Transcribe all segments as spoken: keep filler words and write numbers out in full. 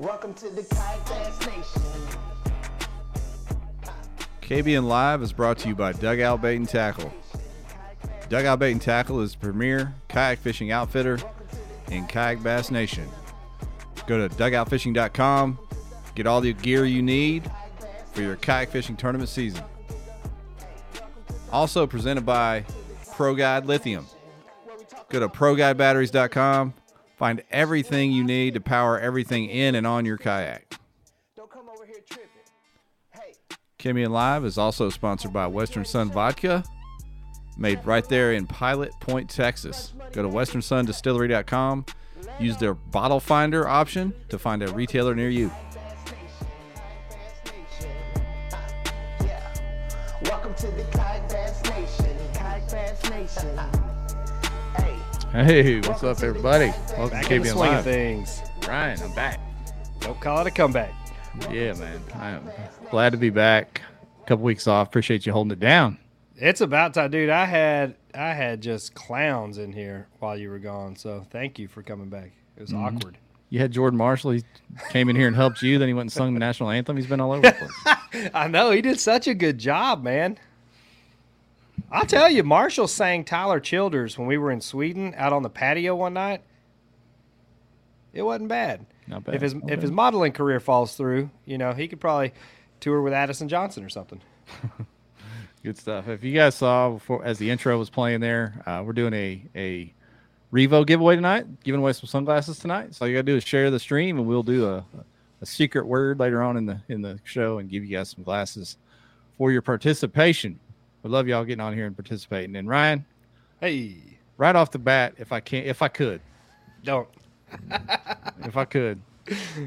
Welcome to the Kite Nation. K B N Live is brought to you by Dugout Bait and Tackle. Dugout Bait and Tackle is the premier kayak fishing outfitter in Kayak Bass Nation. Go to dugout fishing dot com, get all the gear you need for your kayak fishing tournament season. Also presented by ProGuide Lithium. Go to pro guide batteries dot com. Find everything you need to power everything in and on your kayak. Don't come over here tripping. Hey. K B N Live is also sponsored by Western Sun Vodka, made right there in Pilot Point, Texas. Go to western sun distillery dot com. Use their bottle finder option to find a retailer near you. Welcome to the Kayak Bass Nation. Kayak Bass Nation. Hey, what's up, everybody? Welcome back to K B N Live. Things. Ryan, I'm back. Don't call it a comeback. Yeah, man. I am glad to be back. A couple weeks off. Appreciate you holding it down. It's about time, dude. I had I had just clowns in here while you were gone, so thank you for coming back. It was mm-hmm. awkward. You had Jordan Marshall. He came in here and helped you. Then he went and sung the national anthem. He's been all over the place. I know. He did such a good job, man. I'll tell you, Marshall sang Tyler Childers when we were in Sweden out on the patio one night. It wasn't bad. Not bad. If his, if bad. his modeling career falls through, you know, he could probably tour with Addison Johnson or something. Good stuff. If you guys saw before, as the intro was playing there, uh, we're doing a, a Revo giveaway tonight, giving away some sunglasses tonight. So all you got to do is share the stream, and we'll do a, a secret word later on in the, in the show and give you guys some glasses for your participation. We love y'all getting on here and participating. And Ryan, hey, right off the bat, if I can, if I could, don't. if I could,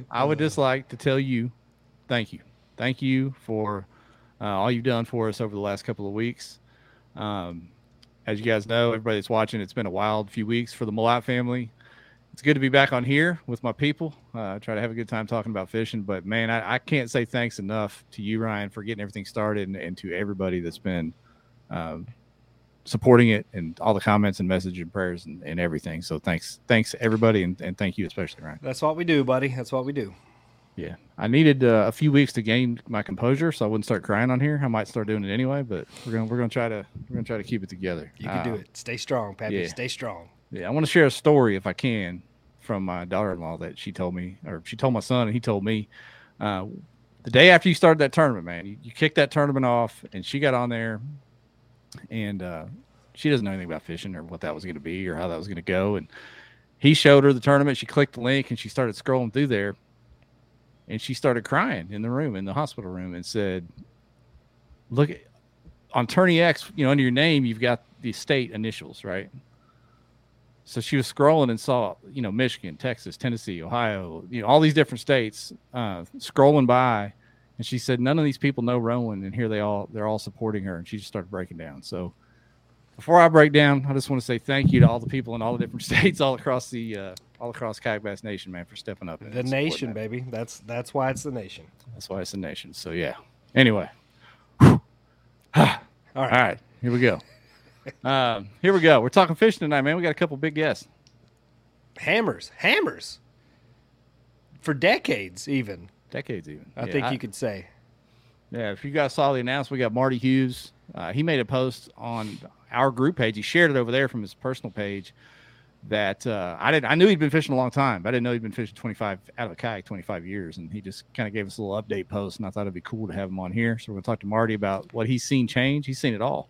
I would just like to tell you, thank you, thank you for uh, all you've done for us over the last couple of weeks. Um, as you guys know, everybody that's watching, it's been a wild few weeks for the Malott family. It's good to be back on here with my people. Uh, try to have a good time talking about fishing, but man, I, I can't say thanks enough to you, Ryan, for getting everything started, and, and to everybody that's been. Um, supporting it, and all the comments and message and prayers and, and everything. So thanks, thanks everybody, and, and thank you especially, Ryan. That's what we do, buddy. That's what we do. Yeah, I needed uh, a few weeks to gain my composure, so I wouldn't start crying on here. I might start doing it anyway, but we're gonna we're gonna try to we're gonna try to keep it together. You can uh, do it. Stay strong, Pappy. Yeah. Stay strong. Yeah, I want to share a story if I can from my daughter-in-law that she told me, or she told my son, and he told me. Uh, the day after you started that tournament, man, you, you kicked that tournament off, and she got on there. And uh, she doesn't know anything about fishing or what that was going to be or how that was going to go. And he showed her the tournament. She clicked the link, and she started scrolling through there. And she started crying in the room, in the hospital room, and said, look, on Tourney X, you know, under your name, you've got the state initials, right? So she was scrolling and saw, you know, Michigan, Texas, Tennessee, Ohio, you know, all these different states uh, scrolling by. And she said, none of these people know Rowan, and here they all, they're all supporting her. And she just started breaking down. So before I break down, I just want to say thank you to all the people in all the different states, all across the, uh, all across Kayak Bass Nation, man, for stepping up. The nation, baby. That's, that's why it's the nation. That's why it's the nation. So yeah. Anyway. all right. All right. Here we go. um, here we go. We're talking fishing tonight, man. We got a couple big guests. Hammers, hammers for decades, even. Decades even. I yeah, think I, you could say. Yeah, if you guys saw the announcement, we got Marty Hughes. Uh, he made a post on our group page. He shared it over there from his personal page that uh, I didn't. I knew he'd been fishing a long time, but I didn't know he'd been fishing twenty-five out of a kayak twenty-five years. And he just kind of gave us a little update post, and I thought it'd be cool to have him on here. So we're going to talk to Marty about what he's seen change. He's seen it all.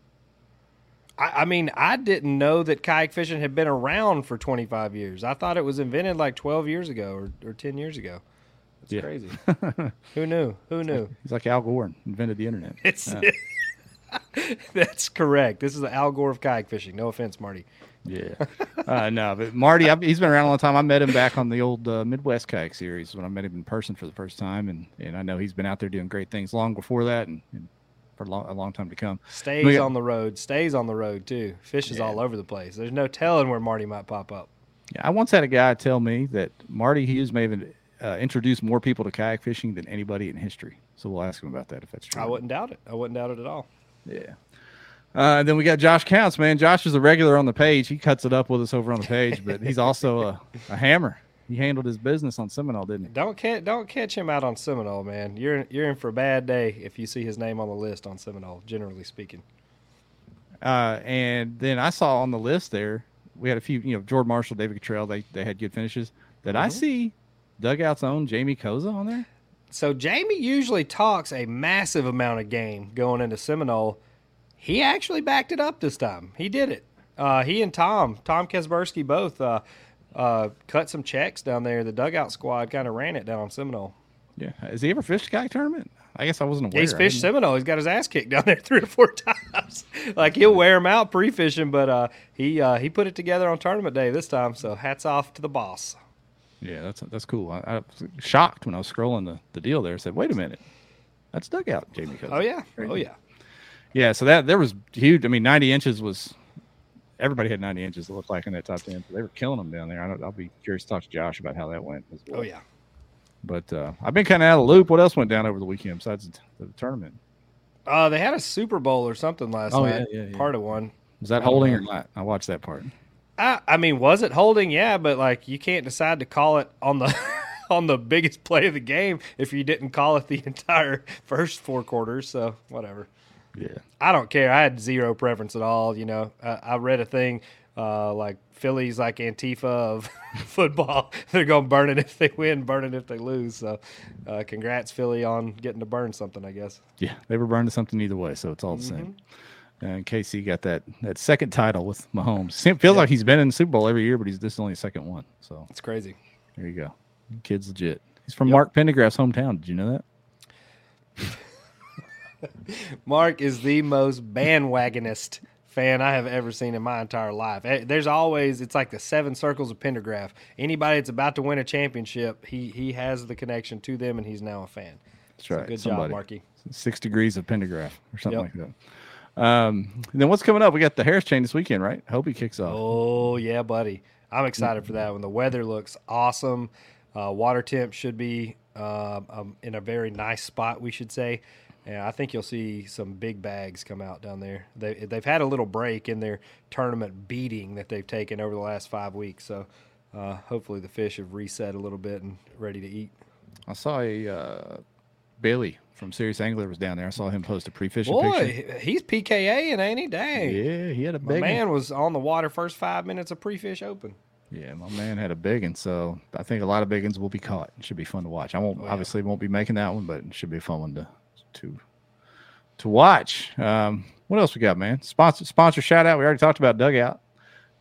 I, I mean, I didn't know that kayak fishing had been around for twenty-five years. I thought it was invented like twelve years ago or, or ten years ago. It's yeah. crazy. Who knew? Who knew? He's like Al Gore, invented the internet. It's, uh. That's correct. This is the Al Gore of kayak fishing. No offense, Marty. Yeah. uh, no, but Marty, I've, he's been around a long time. I met him back on the old uh, Midwest Kayak Series when I met him in person for the first time. And, and I know he's been out there doing great things long before that, and, and for a long, a long time to come. Stays we, on the road. Stays on the road, too. Fishes yeah. all over the place. There's no telling where Marty might pop up. Yeah, I once had a guy tell me that Marty Hughes may have Uh, introduce more people to kayak fishing than anybody in history. So we'll ask him about that if that's true. I wouldn't doubt it. I wouldn't doubt it at all. Yeah. Uh, and then we got Josh Counts, man. Josh is a regular on the page. He cuts it up with us over on the page, but he's also a, a hammer. He handled his business on Seminole, didn't he? Don't catch, don't catch him out on Seminole, man. You're you're in for a bad day if you see his name on the list on Seminole, generally speaking. Uh, and then I saw on the list there, we had a few, you know, Jordan Marshall, David Cottrell, they they had good finishes. Did mm-hmm. I see Dugout's own Jamie Koza on there? So Jamie usually talks a massive amount of game going into Seminole. He actually backed it up this time. He did it. Uh, he and Tom, Tom Kazbersky both uh, uh, cut some checks down there. The Dugout squad kind of ran it down on Seminole. Yeah. Has he ever fished a kayak tournament? I guess I wasn't aware. He's fished Seminole. He's got his ass kicked down there three or four times. Like, he'll wear him out pre-fishing, but uh, he uh, he put it together on tournament day this time, so hats off to the boss. Yeah, that's that's cool. I, I was shocked when I was scrolling the, the deal there. I said, wait a minute. That's Dugout, Jamie Cousins. Oh, yeah. Crazy. Oh, yeah. Yeah, so that there was huge. I mean, ninety inches was – everybody had ninety inches, it looked like, in that top ten. So they were killing them down there. I don't, I'll be curious to talk to Josh about how that went as well. Oh, yeah. But uh, I've been kind of out of the loop. What else went down over the weekend besides the, the tournament? Uh, they had a Super Bowl or something last oh, night, yeah, yeah, yeah. part of one. Was that holding or not? I watched that part. I, I mean, was it holding? Yeah, but, like, you can't decide to call it on the on the biggest play of the game if you didn't call it the entire first four quarters, so whatever. Yeah, I don't care. I had zero preference at all, you know. I, I read a thing uh, like Philly's like Antifa of football. They're going to burn it if they win, burn it if they lose. So uh, congrats, Philly, on getting to burn something, I guess. Yeah, they were burning something either way, so it's all the mm-hmm. same. And K C got that that second title with Mahomes. It feels yeah. like he's been in the Super Bowl every year, but he's this is only the second one. So it's crazy. There you go. Kid's legit. He's from yep. Mark Pendergrass's hometown. Did you know that? Mark is the most bandwagonist fan I have ever seen in my entire life. There's always, it's like the seven circles of Pendergrass. Anybody that's about to win a championship, he he has the connection to them, and he's now a fan. That's right. So good Somebody. job, Marky. Six degrees of Pendergrass or something yep. like that. Um, and then what's coming up? We got the Harris Chain this weekend, right? Hope he kicks off. Oh, yeah, buddy. I'm excited for that one. The weather looks awesome. Uh, water temp should be uh, um, in a very nice spot, we should say. And I think you'll see some big bags come out down there. They, they've had a little break in their tournament beating that they've taken over the last five weeks. So uh, hopefully the fish have reset a little bit and ready to eat. I saw a uh, Bailey from Serious Angler was down there. I saw him post a pre-fishing Boy, picture. He's P K A-ing, ain't he? Dang. Yeah, he had a big one. My man was on the water first five minutes of pre-fish open. Yeah, my man had a big one, so I think a lot of big ones will be caught. It should be fun to watch. I won't oh, yeah. obviously won't be making that one, but it should be a fun one to to to watch. Um, what else we got, man? Sponsor sponsor shout out. We already talked about Dugout.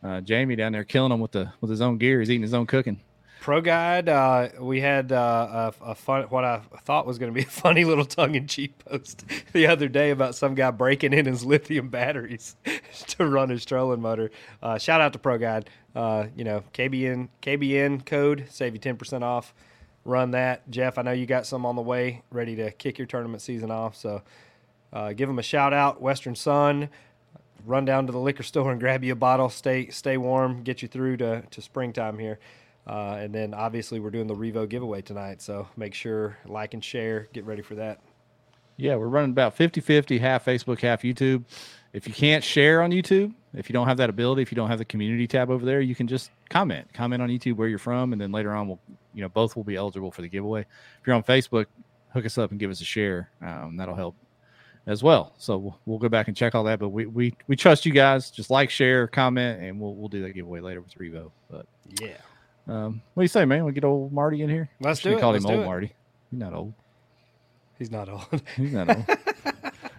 Uh, Jamie down there killing him with the with his own gear. He's eating his own cooking. Pro Guide, uh, we had uh, a, a fun, what I thought was going to be a funny little tongue-in-cheek post the other day about some guy breaking in his lithium batteries to run his trolling motor. Uh, shout out to Pro Guide. Uh, you know, K B N K B N code, save you ten percent off. Run that. Jeff, I know you got some on the way, ready to kick your tournament season off. So uh, give them a shout out. Western Sun, run down to the liquor store and grab you a bottle. Stay stay warm, get you through to, to springtime here. Uh, and then, obviously, we're doing the Revo giveaway tonight, so make sure, like and share. Get ready for that. Yeah, we're running about fifty-fifty, half Facebook, half YouTube. If you can't share on YouTube, if you don't have that ability, if you don't have the community tab over there, you can just comment. Comment on YouTube where you're from, and then later on, we'll, you know, both will be eligible for the giveaway. If you're on Facebook, hook us up and give us a share. Um, that'll help as well. So we'll, we'll go back and check all that, but we, we, we trust you guys. Just like, share, comment, and we'll we'll do that giveaway later with Revo. But yeah. Um, what do you say, man? We get old Marty in here? Let's do it. We call him old Marty. He's not old. He's not old. He's not old.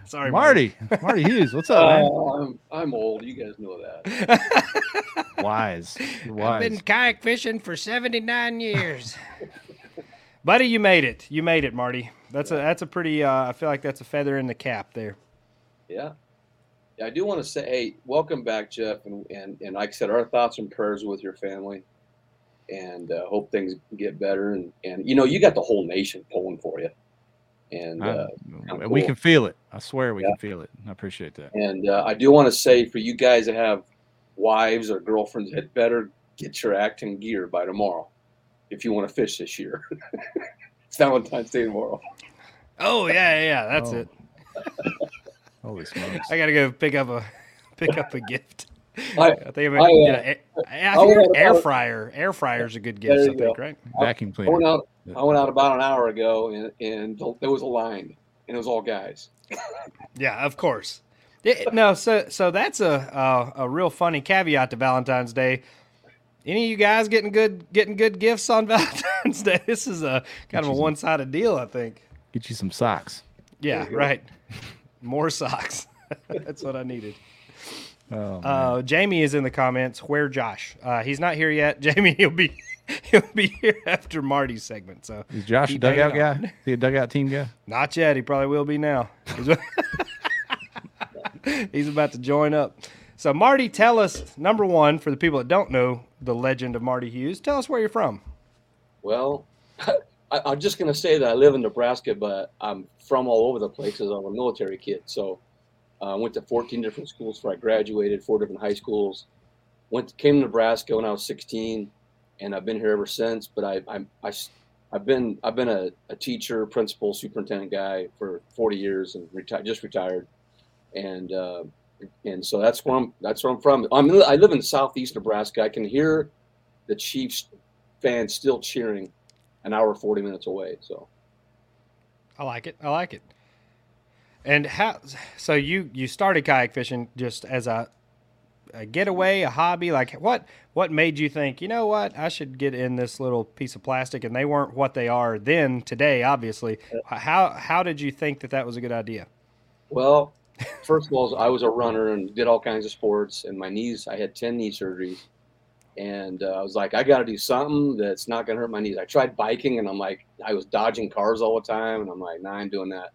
Sorry, Marty. Marty. Marty Hughes, what's up, oh, man? I'm, I'm old. You guys know that. Wise. Wise. I've been kayak fishing for seventy-nine years. Buddy, you made it. You made it, Marty. That's yeah. a that's a pretty, uh, I feel like that's a feather in the cap there. Yeah. yeah I do want to say, hey, welcome back, Jeff. And, and, and like I said, our thoughts and prayers with your family. And uh, hope things get better. And, and, you know, you got the whole nation pulling for you. And uh, cool. we can feel it. I swear we yeah. can feel it. I appreciate that. And uh, I do want to say for you guys that have wives or girlfriends, that better get your act in gear by tomorrow if you want to fish this year. It's Valentine's Day tomorrow. Oh, yeah, yeah, that's oh. it. Holy smokes. I got to go pick up a pick up a gift. I, I think I, mean, I, uh, I, I, I think I an air about, fryer. Air fryer is a good guess, I think, go. right? Vacuum cleaner. I went out, I went out about an hour ago, and, and there was a line, and it was all guys. Yeah, of course. It, no, so so that's a, a a real funny caveat to Valentine's Day. Any of you guys getting good getting good gifts on Valentine's Day? This is a kind of a one sided deal, I think. Get you some socks. Yeah, right. More socks. That's what I needed. Oh, uh, Jamie is in the comments. Where Josh? Uh, he's not here yet. Jamie, he'll be he'll be here after Marty's segment. So is Josh a dugout guy? Is he a dugout team guy? Not yet. He probably will be now. He's about to join up. So, Marty, tell us, number one, for the people that don't know the legend of Marty Hughes, tell us where you're from. Well, I, I'm just going to say that I live in Nebraska, but I'm from all over the place because I'm a military kid. So I uh, went to fourteen different schools before I graduated, four different high schools. Went to, came to Nebraska when I was sixteen, and I've been here ever since. But I, I, I, I've been I've been a, a teacher, principal, superintendent guy for forty years and reti- just retired. And uh, and so that's where I'm. That's where I'm from. I'm, I live in southeast Nebraska. I can hear the Chiefs fans still cheering, an hour forty minutes away. So, I like it. I like it. And how? So you you started kayak fishing just as a, a getaway, a hobby. Like what? What made you think, you know what? I should get in this little piece of plastic. And they weren't what they are then today, obviously. How how did you think that that was a good idea? Well, first of all, I was a runner and did all kinds of sports, and my knees, I had ten knee surgeries, and uh, I was like, I got to do something that's not going to hurt my knees. I tried biking, and I'm like, I was dodging cars all the time, and I'm like, nah, I'm doing that.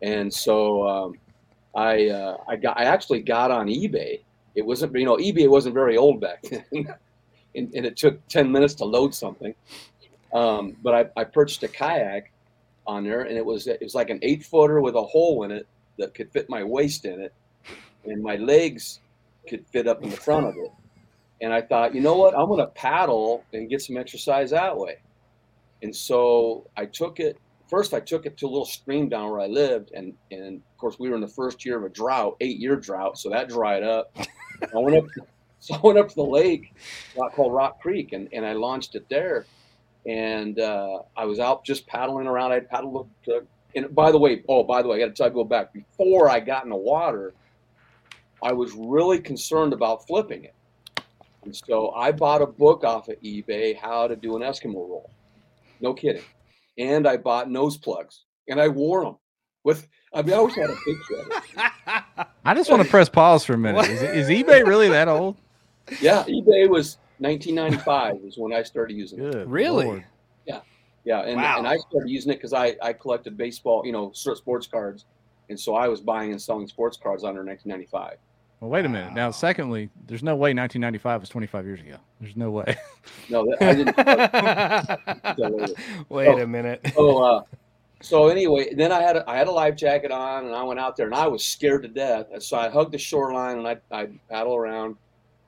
And so um, I uh, I got I actually got on eBay. It wasn't, you know, eBay wasn't very old back then, and, and it took ten minutes to load something. Um, but I, I purchased a kayak on there, and it was it was like an eight footer with a hole in it that could fit my waist in it, and my legs could fit up in the front of it. And I thought, you know what, I'm going to paddle and get some exercise that way. And so I took it, first I took it to a little stream down where I lived. And, and of course we were in the first year of a drought, eight year drought. So that dried up. I went up, so I went up to the lake called Rock Creek, and, and I launched it there. And uh, I was out just paddling around. I paddled to, And by the way, oh, by the way, I got to tell you, go back. Before I got in the water, I was really concerned about flipping it. And so I bought a book off of eBay, How to Do an Eskimo Roll. No kidding. And I bought nose plugs. And I wore them. With, I mean, I always had a picture of it. I just want to press pause for a minute. Is, is eBay really that old? Yeah, eBay was nineteen ninety-five is when I started using Good it. Really? Lord. Yeah, and, wow. and I started using it because I, I collected baseball, you know, sports cards, and so I was buying and selling sports cards under nineteen ninety-five. Well, wait a minute. Wow. Now, secondly, there's no way nineteen ninety-five was twenty-five years ago. There's no way. No, that, I didn't. wait so, a minute. so, uh, so anyway, then I had a, I had a life jacket on, and I went out there, and I was scared to death. And so I hugged the shoreline, and I I paddle around,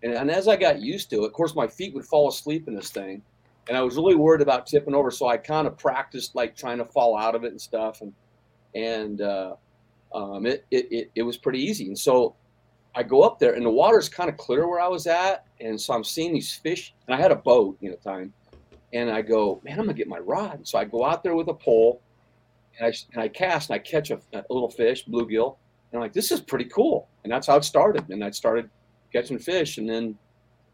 and, and as I got used to it, of course, my feet would fall asleep in this thing. And I was really worried about tipping over, so I kind of practiced like trying to fall out of it and stuff, and and uh, um, it, it it it was pretty easy. And so I go up there, and the water's kind of clear where I was at, and so I'm seeing these fish, and I had a boat, you know, time, and I go, man, I'm gonna get my rod. And so I go out there with a pole, and I and I cast, and I catch a, a little fish, bluegill, and I'm like, this is pretty cool. And that's how it started. And I started catching fish, and then.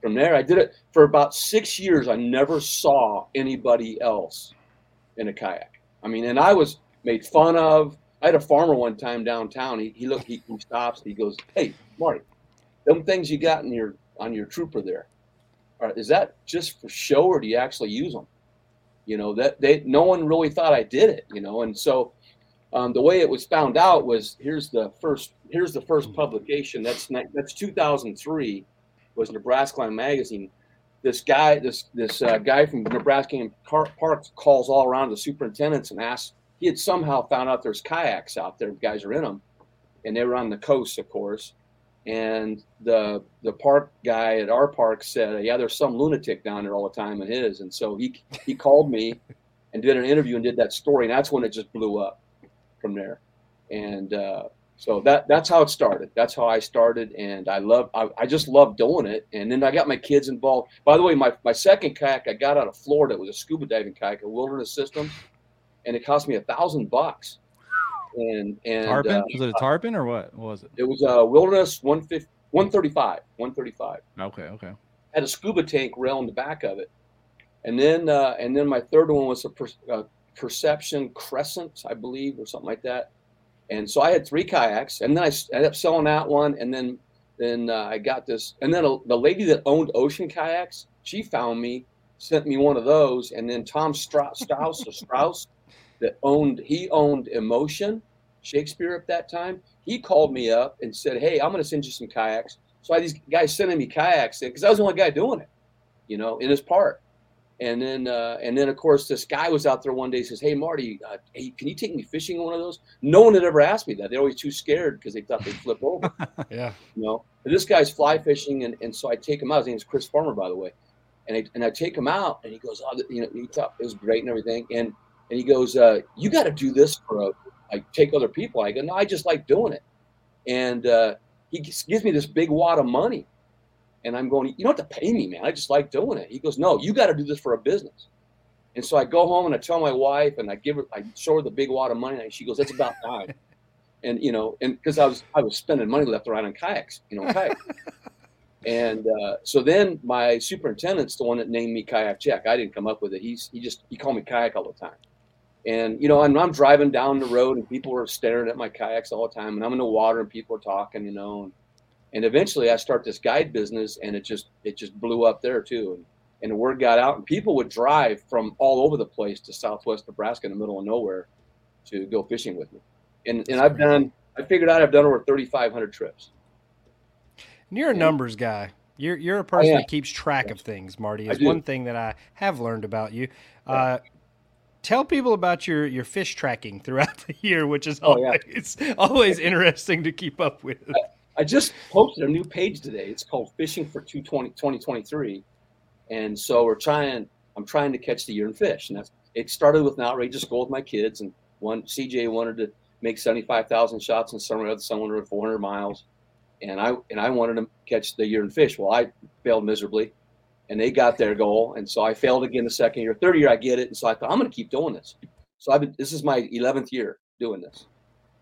From there, I did it for about six years. I never saw anybody else in a kayak. I mean, and I was made fun of. I had a farmer one time downtown. He he looked, he, he stops, he goes, "Hey, Marty, them things you got in your on your trooper there, all right, is that just for show or do you actually use them?" You know, that they no one really thought I did it. You know, and so um, the way it was found out was here's the first here's the first publication. That's that's two thousand three. Was Nebraska Line Magazine. This guy, this this uh, guy from Nebraska Parks calls all around the superintendents and asks. He had somehow found out there's kayaks out there. The guys are in them, and they were on the coast, of course. And the the park guy at our park said, "Yeah, there's some lunatic down there all the time in his." And so he he called me, and did an interview and did that story, and that's when it just blew up from there. And uh, So that that's how it started. That's how I started, and I love I, I just love doing it. And then I got my kids involved. By the way, my, my second kayak I got out of Florida. It was a scuba diving kayak, a Wilderness Systems, and it cost me a thousand bucks. And and tarpon? Uh, was it a tarpon or what? What was it? It was a Wilderness one fifty, one thirty-five, one thirty-five. Okay, okay. Had a scuba tank rail in the back of it, and then uh, and then my third one was a, per, a Perception Crescent, I believe, or something like that. And so I had three kayaks, and then I ended up selling that one, and then then uh, I got this. And then a, the lady that owned Ocean Kayaks, she found me, sent me one of those, and then Tom Strauss, Strauss, or Strauss, that owned he owned Emotion, Shakespeare at that time. He called me up and said, "Hey, I'm going to send you some kayaks." So I had these guys sending me kayaks because I was the only guy doing it, you know, in his park. And then, uh, and then, of course, this guy was out there one day. He says, "Hey, Marty, uh, hey, can you take me fishing on one of those?" No one had ever asked me that. They're always too scared because they thought they'd flip over. Yeah, you know. And this guy's fly fishing, and, and so I take him out. His name is Chris Farmer, by the way. And I and I take him out, and he goes, "Oh, you know, he thought it was great and everything." And and he goes, uh, "You got to do this for a, like take other people." I go, "No, I just like doing it." And uh, he gives me this big wad of money. And I'm going, "You don't have to pay me, man. I just like doing it." He goes, "No, you got to do this for a business." And so I go home and I tell my wife, and I give her, I show her the big wad of money, and she goes, "That's about time." And you know, and because I was, I was spending money left around on kayaks, you know, kayaks. And uh, so then my superintendent's the one that named me Kayak Jack. I didn't come up with it. He's, he just, he called me Kayak all the time. And you know, and I'm driving down the road, and people are staring at my kayaks all the time, and I'm in the water, and people are talking, you know. And, And eventually I start this guide business, and it just it just blew up there too. And, and the word got out, and people would drive from all over the place to Southwest Nebraska in the middle of nowhere to go fishing with me. And and I've done, I figured out I've done over thirty-five hundred trips. And you're a and, numbers guy. You're you're a person that keeps track of things, Marty. It's one thing that I have learned about you. Uh, Tell people about your, your fish tracking throughout the year, which is always, oh, yeah. always interesting to keep up with. I, I just posted a new page today. It's called Fishing for twenty twenty-three. And so we're trying, I'm trying to catch the year in fish. And that's, it started with an outrageous goal with my kids. And one, C J wanted to make seventy-five thousand shots in summer, other someone at four hundred miles. And I, and I wanted to catch the year in fish. Well, I failed miserably, and they got their goal. And so I failed again the second year, third year, I get it. And so I thought, I'm going to keep doing this. So I've been, this is my eleventh year doing this.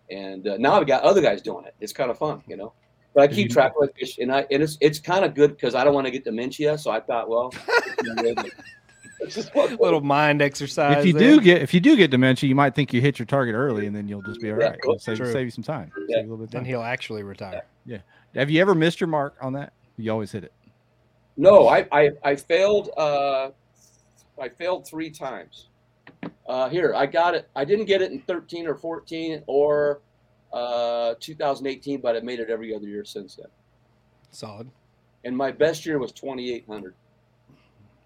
And uh, now I've got other guys doing it. It's kind of fun, you know. But I keep track of my fish, and I and it's it's kind of good because I don't want to get dementia. So I thought, well, it's just a little mind exercise. If you there. do get if you do get dementia, you might think you hit your target early, and then you'll just be all yeah, right. It'll save, save you some time. Yeah. Save a little bit of time. Then he'll actually retire. Yeah. yeah. Have you ever missed your mark on that? You always hit it. No, I I, I failed. Uh, I failed three times. Uh, here, I got it. I didn't get it in thirteen or fourteen or. Uh, two thousand eighteen, but I've made it every other year since then. Solid. And my best year was twenty-eight hundred.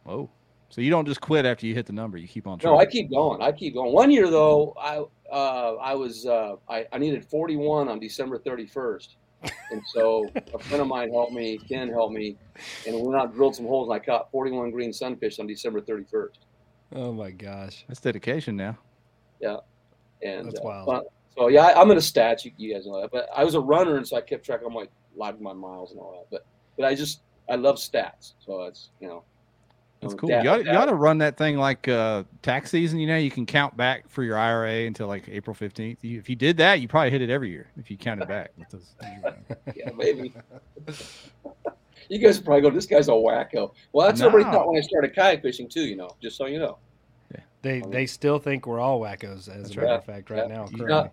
Oh, so you don't just quit after you hit the number? You keep on trying. No, I keep going. I keep going. One year though, I uh, I was uh, I, I needed forty-one on December thirty-first, and so a friend of mine helped me. Ken helped me, and we went out and drilled some holes, and I caught forty-one green sunfish on December thirty-first. Oh my gosh, that's dedication now. Yeah, and that's uh, wild. Fun. So yeah, I, I'm in a stats. You, you guys know that, but I was a runner, and so I kept track of my logged my miles and all that. But but I just I love stats, so it's you know. That's cool. Dad, you, ought, you ought to run that thing like uh, tax season. You know, you can count back for your I R A until like April fifteenth. You, if you did that, you probably hit it every year if you counted back. With those, yeah, maybe. You guys probably go, "This guy's a wacko." Well, that's what everybody thought when I started kayak fishing too. You know, just so you know. They they still think we're all wackos, as a matter of fact, right now. Currently.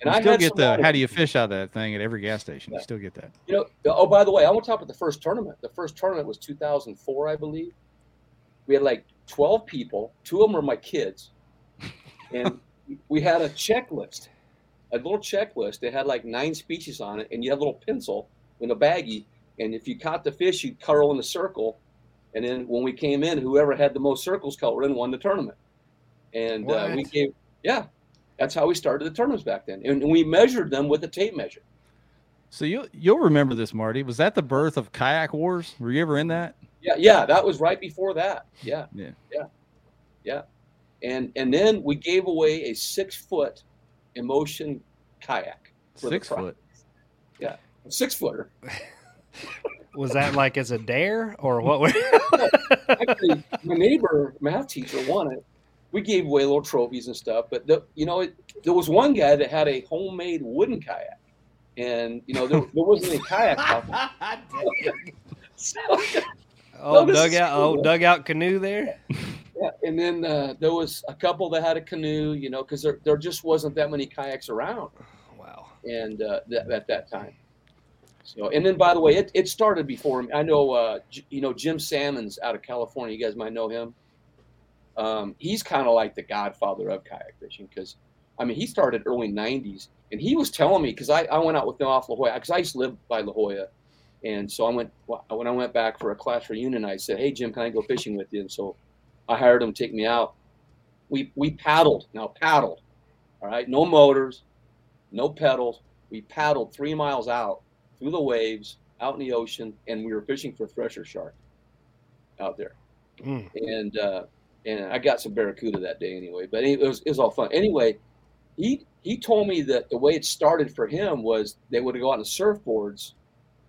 And I still get the how do you fish out of that thing at every gas station. You still get that. You know. Oh, by the way, I went top of the first tournament. The first tournament was two thousand four, I believe. We had like twelve people. Two of them were my kids, and we had a checklist, a little checklist. They had like nine species on it, and you had a little pencil in a baggie, and if you caught the fish, you'd curl in a circle, and then when we came in, whoever had the most circles colored in won the tournament. And uh, we gave, yeah, that's how we started the tournaments back then. And we measured them with a tape measure. So you'll, you'll remember this, Marty. Was that the birth of Kayak Wars? Were you ever in that? Yeah. Yeah. That was right before that. Yeah. Yeah. Yeah. Yeah. And, and then we gave away a six foot Emotion kayak. Six foot. Yeah, six footer. Was that like as a dare or what? Actually, my neighbor, math teacher, won it. We gave away little trophies and stuff, but the, you know, it, there was one guy that had a homemade wooden kayak, and you know there, there wasn't a kayak. so, oh, so dugout, cool. oh, dugout canoe there. Yeah, and then uh, there was a couple that had a canoe, you know, because there there just wasn't that many kayaks around. Wow. And uh, th- at that time. So, and then, by the way, it, it started before me. I know, uh, J- you know, Jim Salmons out of California. You guys might know him. Um, he's kind of like the godfather of kayak fishing because, I mean, he started early nineties. And he was telling me, because I, I went out with him off La Jolla, because I used to live by La Jolla. And so I went when I went back for a class reunion, I said, hey, Jim, can I go fishing with you? And so I hired him to take me out. We, we paddled. Now, paddled. All right? No motors. No pedals. We paddled three miles out. Through the waves, out in the ocean, and we were fishing for thresher shark out there. Mm. And uh, and I got some barracuda that day anyway, but it was, it was all fun. Anyway, he he told me that the way it started for him was they would go out on surfboards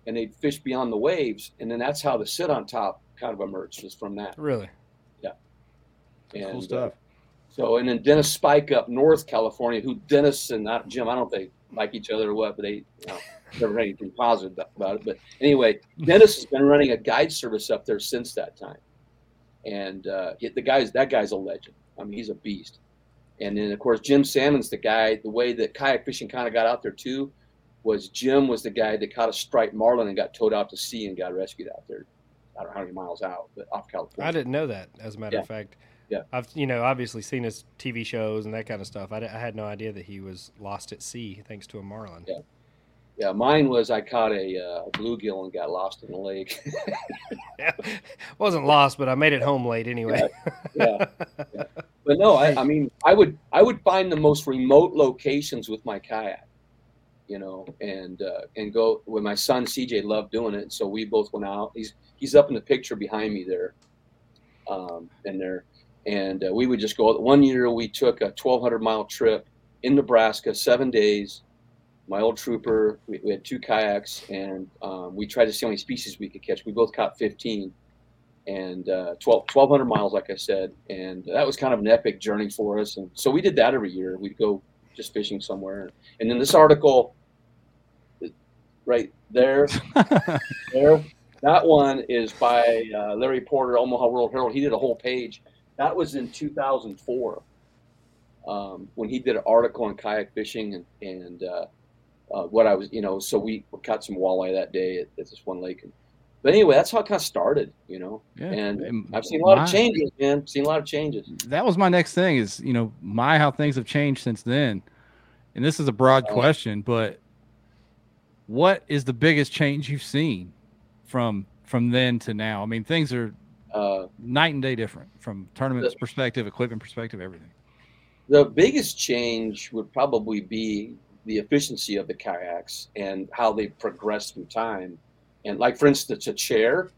and they'd fish beyond the waves, and then that's how the sit on top kind of emerged, was from that. Really? Yeah. And, cool stuff. Uh, so, and then Dennis Spike up North California, who Dennis and not Jim, I don't think like each other or what, but they, you know, never had anything positive about it. But anyway, Dennis has been running a guide service up there since that time. And uh, the guy's, that guy's a legend. I mean, he's a beast. And then, of course, Jim Salmon's the guy, the way that kayak fishing kind of got out there too, was Jim was the guy that caught a striped marlin and got towed out to sea and got rescued out there. I don't know how many miles out, but off California. I didn't know that, as a matter yeah. of fact. Yeah. I've, you know, obviously seen his T V shows and that kind of stuff. I, d- I had no idea that he was lost at sea thanks to a marlin. Yeah. Yeah, mine was I caught a, uh, a bluegill and got lost in the lake. yeah. Wasn't lost, but I made it home late anyway. yeah. yeah, yeah. But no, I, I mean, I would I would find the most remote locations with my kayak, you know, and uh, and go. When my son C J loved doing it, so we both went out. He's he's up in the picture behind me there, um, and there, and uh, we would just go. One year we took a twelve hundred mile trip in Nebraska, seven days. My old trooper, we, we had two kayaks, and um, we tried to see how many species we could catch. We both caught fifteen, and uh, twelve, twelve hundred miles, like I said. And that was kind of an epic journey for us. And so we did that every year. We'd go just fishing somewhere. And then this article right there, there, that one is by uh, Larry Porter, Omaha World Herald. He did a whole page. That was in two thousand four um, when he did an article on kayak fishing and, and uh, Uh, what I was, you know, so we caught some walleye that day at, at this one lake. But anyway, that's how it kind of started, you know. Yeah, and, and I've seen a lot my, of changes, man. Seen a lot of changes. That was my next thing is, you know, my how things have changed since then. And this is a broad oh. question, but what is the biggest change you've seen from from then to now? I mean, things are uh, night and day different from tournaments the, perspective, equipment perspective, everything. The biggest change would probably be the efficiency of the kayaks and how they progress through time. And like, for instance, a chair,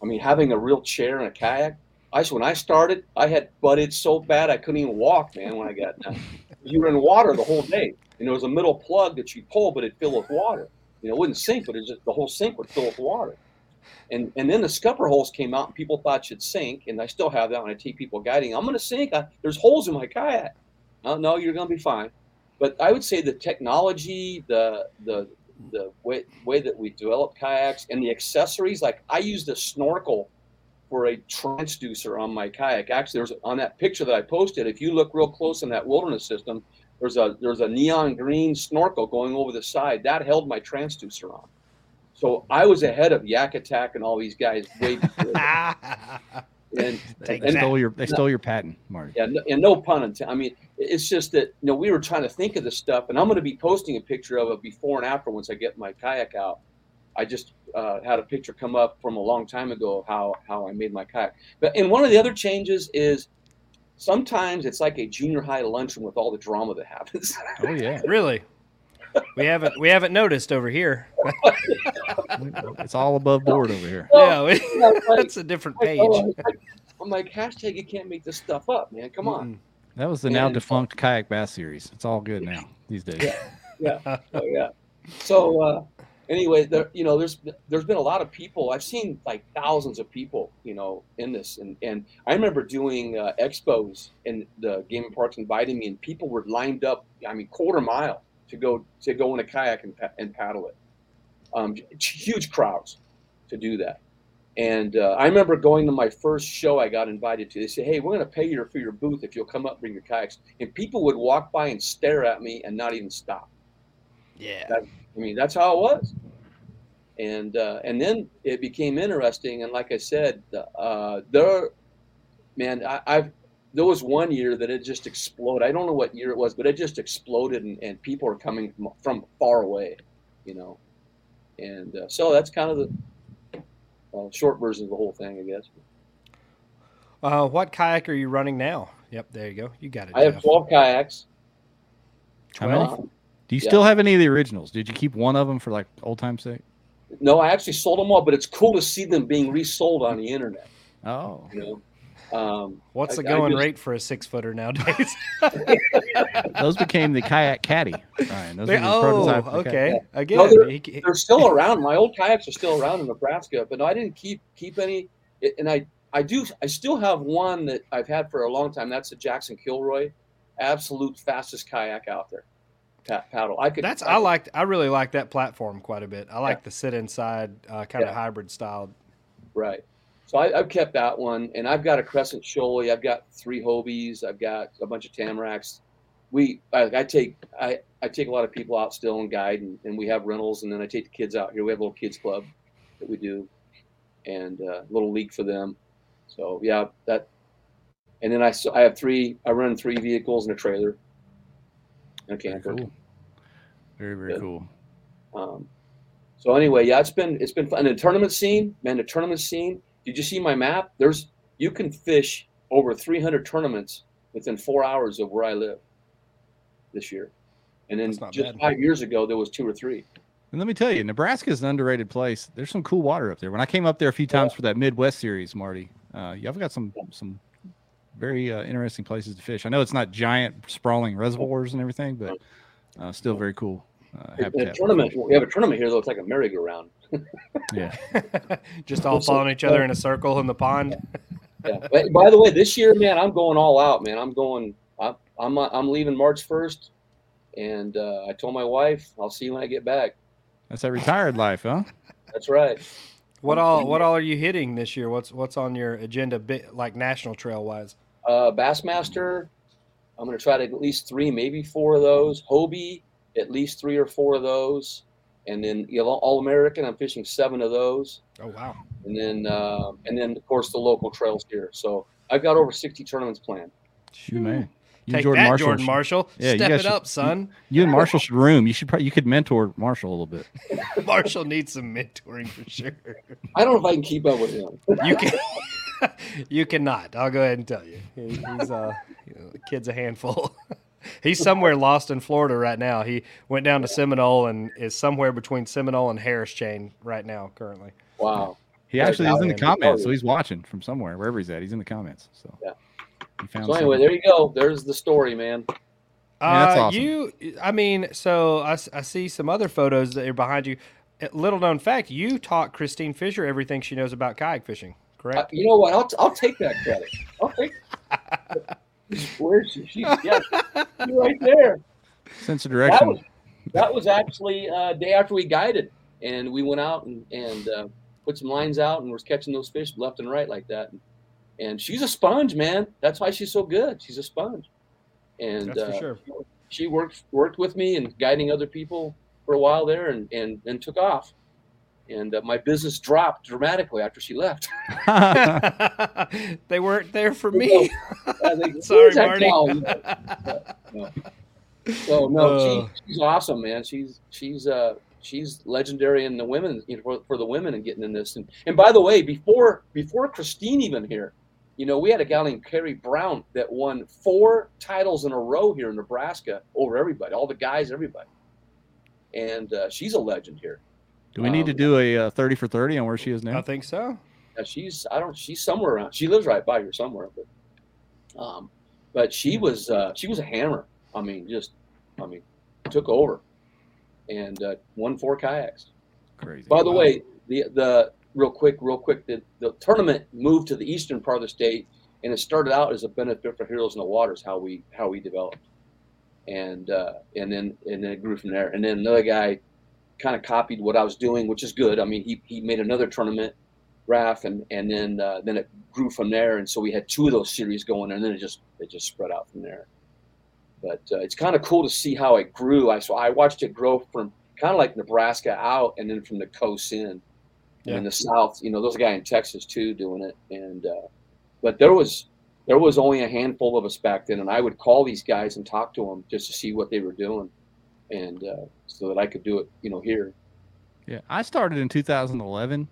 I mean, having a real chair in a kayak, I when I started, I had butted so bad I couldn't even walk, man, when I got done. You were in water the whole day. And there was a middle plug that you pull, but it'd fill with water. You know, it wouldn't sink, but it just, the whole sink would fill with water. And and then the scupper holes came out and people thought you'd sink. And I still have that when I take people guiding. I'm going to sink. I, there's holes in my kayak. No, no, you're going to be fine. But I would say the technology, the the the way, way that we develop kayaks and the accessories, like I used a snorkel for a transducer on my kayak. Actually, there's on that picture that I posted, if you look real close in that wilderness system, there's a there's a neon green snorkel going over the side. That held my transducer on. So I was ahead of Yak Attack and all these guys way before. And, they, and stole your, they stole your patent, Marty. Yeah, and no pun intended. I mean, it's just that, you know, we were trying to think of this stuff, and I'm going to be posting a picture of it before and after once I get my kayak out. I just uh, had a picture come up from a long time ago of how, how I made my kayak. But and one of the other changes is sometimes it's like a junior high luncheon with all the drama that happens. Oh, yeah. Really? We haven't we haven't noticed over here. It's all above board over here. No, yeah, we, no, like, that's a different page. I'm like, hashtag you can't make this stuff up, man. Come on. That was the and, now defunct kayak bass series. It's all good now these days. Yeah. yeah, oh, yeah. So uh, anyway, there, you know, there's there's been a lot of people. I've seen like thousands of people, you know, in this. And, and I remember doing uh, expos, and the Game and Parks invited me, and people were lined up, I mean, quarter mile to go to go in a kayak and, and paddle it. Um, huge crowds to do that. And uh, I remember going to my first show I got invited to. They said, "Hey, we're going to pay you for your booth if you'll come up, bring your kayaks." And people would walk by and stare at me and not even stop. Yeah, that, I mean, that's how it was. And uh, and then it became interesting. And like I said, uh, there, man, I, I've there was one year that it just exploded. I don't know what year it was, but it just exploded, and, and people are coming from, from far away, you know. And uh, so that's kind of the Uh, short version of the whole thing, I guess. Uh, what kayak are you running now? Yep, there you go. You got it. I have twelve kayaks. twelve? Um, Do you yeah. still have any of the originals? Did you keep one of them for like old time's sake? No, I actually sold them all, but it's cool to see them being resold on the internet. Oh. You know? um, What's I, the going just... rate for a six-footer nowadays? Those became the kayak caddy. Ryan. Those oh, the okay. Kayak. Again, no, they're, he, they're still around. My old kayaks are still around in Nebraska, but no, I didn't keep keep any. And I, I do. I still have one that I've had for a long time. That's the Jackson Kilroy, absolute fastest kayak out there. Paddle. I could. That's I, I liked. I really like that platform quite a bit. I like yeah. the sit inside uh, kind yeah. of hybrid style. Right. So I, I've kept that one, and I've got a Crescent Shoaly. I've got three Hobies. I've got a bunch of Tamaracks. We, I, I take, I, I take a lot of people out still and guide, and, and we have rentals, and then I take the kids out here. We have a little kids club that we do, and a uh, little league for them. So yeah, that, and then I, so I have three, I run three vehicles and a trailer. And a camper. Cool. Very, very Good. cool. Um, so anyway, yeah, it's been, it's been fun. And the tournament scene, man, the tournament scene, did you see my map? There's, you can fish over three hundred tournaments within four hours of where I live this year. And then just bad. five years ago, there was two or three. And let me tell you, Nebraska is an underrated place. There's some cool water up there. When I came up there a few times yeah. for that Midwest series, Marty, uh, y'all have got some, some very uh, interesting places to fish. I know it's not giant sprawling reservoirs and everything, but uh, still very cool. Uh, habitat. A tournament. We have a tournament here, though. It's like a merry-go-round. yeah. Just all following each other in a circle in the pond. yeah. yeah. By the way, this year, man, I'm going all out, man. I'm going I'm I'm, I'm leaving March first, and uh, I told my wife I'll see you when I get back. That's that retired life, huh? That's right. What all What all are you hitting this year? What's What's on your agenda, bit, like national trail wise? Uh, Bassmaster. I'm going to try to at least three, maybe four of those. Hobie, at least three or four of those. And then you know, All American, I'm fishing seven of those. Oh wow! And then uh, and then of course the local trails here. So I've got over sixty tournaments planned. Shoot, man. You Take Jordan that, Marshall. Jordan Marshall. Yeah, Step it should, up, son. You, you and Marshall should room. You should probably you could mentor Marshall a little bit. Marshall needs some mentoring for sure. I don't know if I can keep up with him. You can. You cannot. I'll go ahead and tell you. He's uh, you know, the kid's a handful. He's somewhere lost in Florida right now. He went down to Seminole and is somewhere between Seminole and Harris Chain right now, currently. Wow. He actually is in the comments, so he's watching from somewhere, wherever he's at. He's in the comments. So, yeah. So anyway, there you go. There's the story, man. Uh, that's awesome. You, I mean, so I, I see some other photos that are behind you. Little known fact, you taught Christine Fisher everything she knows about kayak fishing, correct? Uh, you know what? I'll, I'll take that credit. I'll take that. Where is she? She's yeah, she right there. Sense of direction. That was, that was actually uh day after we guided, and we went out and, and uh, put some lines out, and was catching those fish left and right like that. And, and she's a sponge, man. That's why she's so good. She's a sponge. And That's uh, for sure. she worked worked with me and guiding other people for a while there, and and, and took off. And uh, my business dropped dramatically after she left. They weren't there for me. Like, sorry, Marty. no. So no, uh, she, she's awesome, man. She's she's uh, she's legendary in the women, you know, for, for the women and getting in this. And and by the way, before before Christine even here, you know, we had a gal named Carrie Brown that won four titles in a row here in Nebraska over everybody, all the guys, everybody. And uh, she's a legend here. Do we need um, to do a uh, thirty for thirty on where she is now? I think so. Yeah, she's I don't she's somewhere around. She lives right by here somewhere, but um, but she was uh, she was a hammer. I mean, just I mean, took over. and uh, won four kayaks. Crazy. By the wow. way, the the real quick, real quick, the, the tournament moved to the eastern part of the state, and it started out as a benefit for Heroes in the Waters, how we how we developed, and uh, and then and then it grew from there. And then another guy kind of copied what I was doing, which is good. I mean, he he made another tournament, R A F, and and then uh, then it grew from there. And so we had two of those series going, and then it just it just spread out from there. But uh, it's kind of cool to see how it grew. I so I watched it grow from kind of like Nebraska out, and then from the coast in, yeah. and the south. You know, there's a guy in Texas too doing it, and uh, but there was there was only a handful of us back then, and I would call these guys and talk to them just to see what they were doing, and uh, so that I could do it, you know, here. Yeah, I started in two thousand eleven,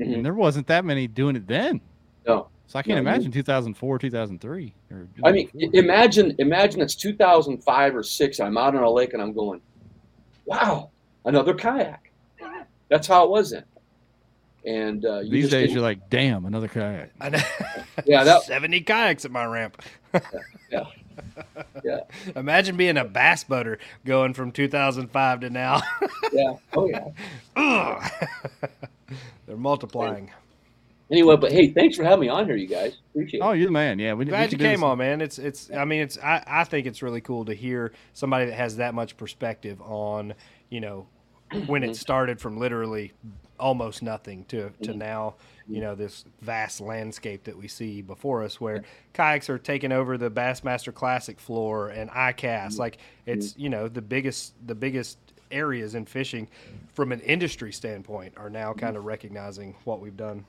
mm-hmm. and there wasn't that many doing it then. No. So I can't no, imagine two thousand four, two thousand three. Or I mean, imagine imagine it's two thousand five or six, and I'm out on a lake, and I'm going, wow, another kayak. That's how it was then. And uh, you these days, you're like, damn, another kayak. I know. Yeah, that, seventy kayaks at my ramp. yeah, yeah, yeah. Imagine being a bass boater going from two thousand five to now. yeah. Oh yeah. They're multiplying. Anyway, but hey, thanks for having me on here, you guys. Appreciate it. Oh, you're the man. Yeah, we glad we you came this. on, man. It's it's. I mean, it's. I, I think it's really cool to hear somebody that has that much perspective on, you know, when it started from literally almost nothing to, to now, you know, this vast landscape that we see before us where kayaks are taking over the Bassmaster Classic floor and I C A S. Like it's, you know, the biggest, the biggest areas in fishing from an industry standpoint are now kind of recognizing what we've done.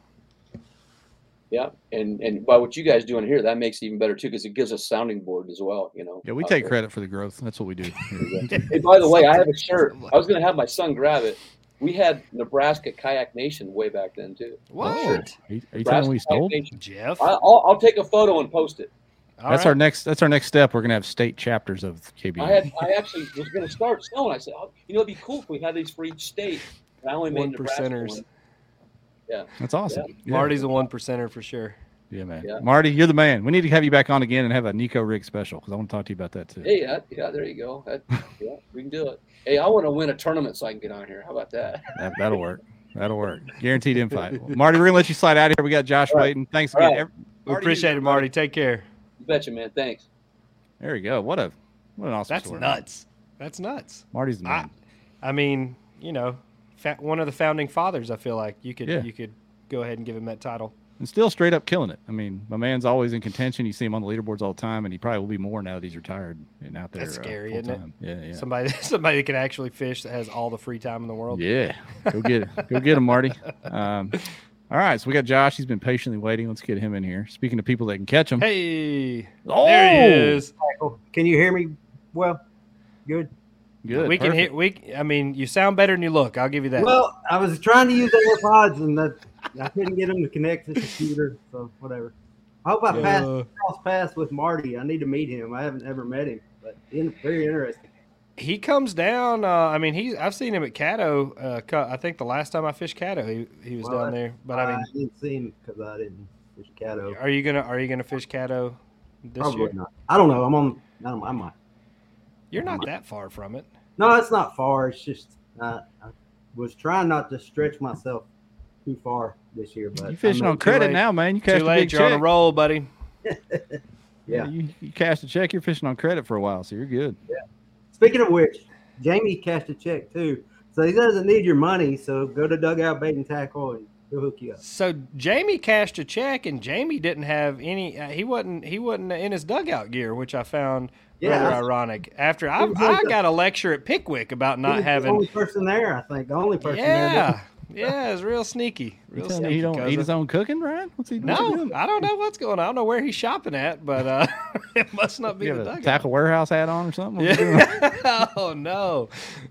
Yeah. And, and by what you guys doing here, that makes it even better too, because it gives us sounding board as well, you know. Yeah, we take there. credit for the growth. That's what we do. Hey, by the way, I have a shirt. I was going to have my son grab it. We had Nebraska Kayak Nation way back then too. What? Oh, are you, are you telling me we stole? Jeff? I, I'll, I'll take a photo and post it. All that's right. our next. That's our next step. We're going to have state chapters of K B N. I had. I actually was going to start selling. I said, oh, you know, it'd be cool if we had these for each state. And I only made Nebraska one. Yeah, that's awesome. Yeah. Yeah. Marty's a one percenter for sure. Yeah, man. Yeah. Marty, you're the man. We need to have you back on again and have a Nico Rig special because I want to talk to you about that too. Hey, yeah, yeah, there you go. That, yeah, we can do it. Hey, I want to win a tournament so I can get on here. How about that? that that'll work. That'll work. Guaranteed invite. Well, Marty, we're gonna let you slide out of here. We got Josh right. waiting. Thanks again. Right. Every, we Marty, appreciate it, Marty. Take care. You betcha, man. Thanks. There you go. What a what an awesome. That's story. nuts. That's nuts. Marty's the man. I, I mean, you know, one of the founding fathers. I feel like you could yeah. you could go ahead and give him that title. And still straight up killing it. I mean, my man's always in contention. You see him on the leaderboards all the time, and he probably will be more now that he's retired and out there. That's scary, uh, isn't it? Yeah, yeah. Somebody, somebody that can actually fish that has all the free time in the world. Yeah, go get it. Go get him, Marty. Um, all right, so we got Josh. He's been patiently waiting. Let's get him in here. Speaking to people that can catch him. Hey, oh, there he is. Michael, can you hear me? Well, good. Good. We perfect. can hear. We. I mean, you sound better than you look. I'll give you that. Well, I was trying to use the AirPods and that. I couldn't get him to connect to the computer, so whatever. I hope I yeah. pass, cross paths with Marty. I need to meet him. I haven't ever met him, but very interesting. He comes down. Uh, I mean, he's. I've seen him at Caddo. Uh, I think the last time I fished Caddo, he, he was well, down I, there. But I, I mean, I didn't see him because I didn't fish Caddo. Are you gonna Are you gonna fish Caddo this Probably year? Probably not. I don't know. I'm on. I don't. I might. You're not that far from it. No, it's not far. It's just uh, I was trying not to stretch myself too far this year. But you fishing on credit late. now, man. You cashed too late. A big you're check. on a roll, buddy. yeah, yeah you, you cashed a check. You're fishing on credit for a while, so you're good. Yeah. Speaking of which, Jamie cashed a check too, so he doesn't need your money. So go to Dugout Bait and Tackle and he'll hook you up. So Jamie cashed a check, and Jamie didn't have any. Uh, he wasn't. He wasn't in his dugout gear, which I found. Yeah, rather ironic. After I, I got a lecture at Pickwick about not having the only person there. I think the only person. Yeah, there. yeah, it's real sneaky. Real sneaky. He don't cousin. eat his own cooking, Ryan. What's he doing? No, I don't know what's going on. I don't know where he's shopping at, but uh, it must not be you the dugout. Tackle warehouse hat on or something. Yeah. oh no,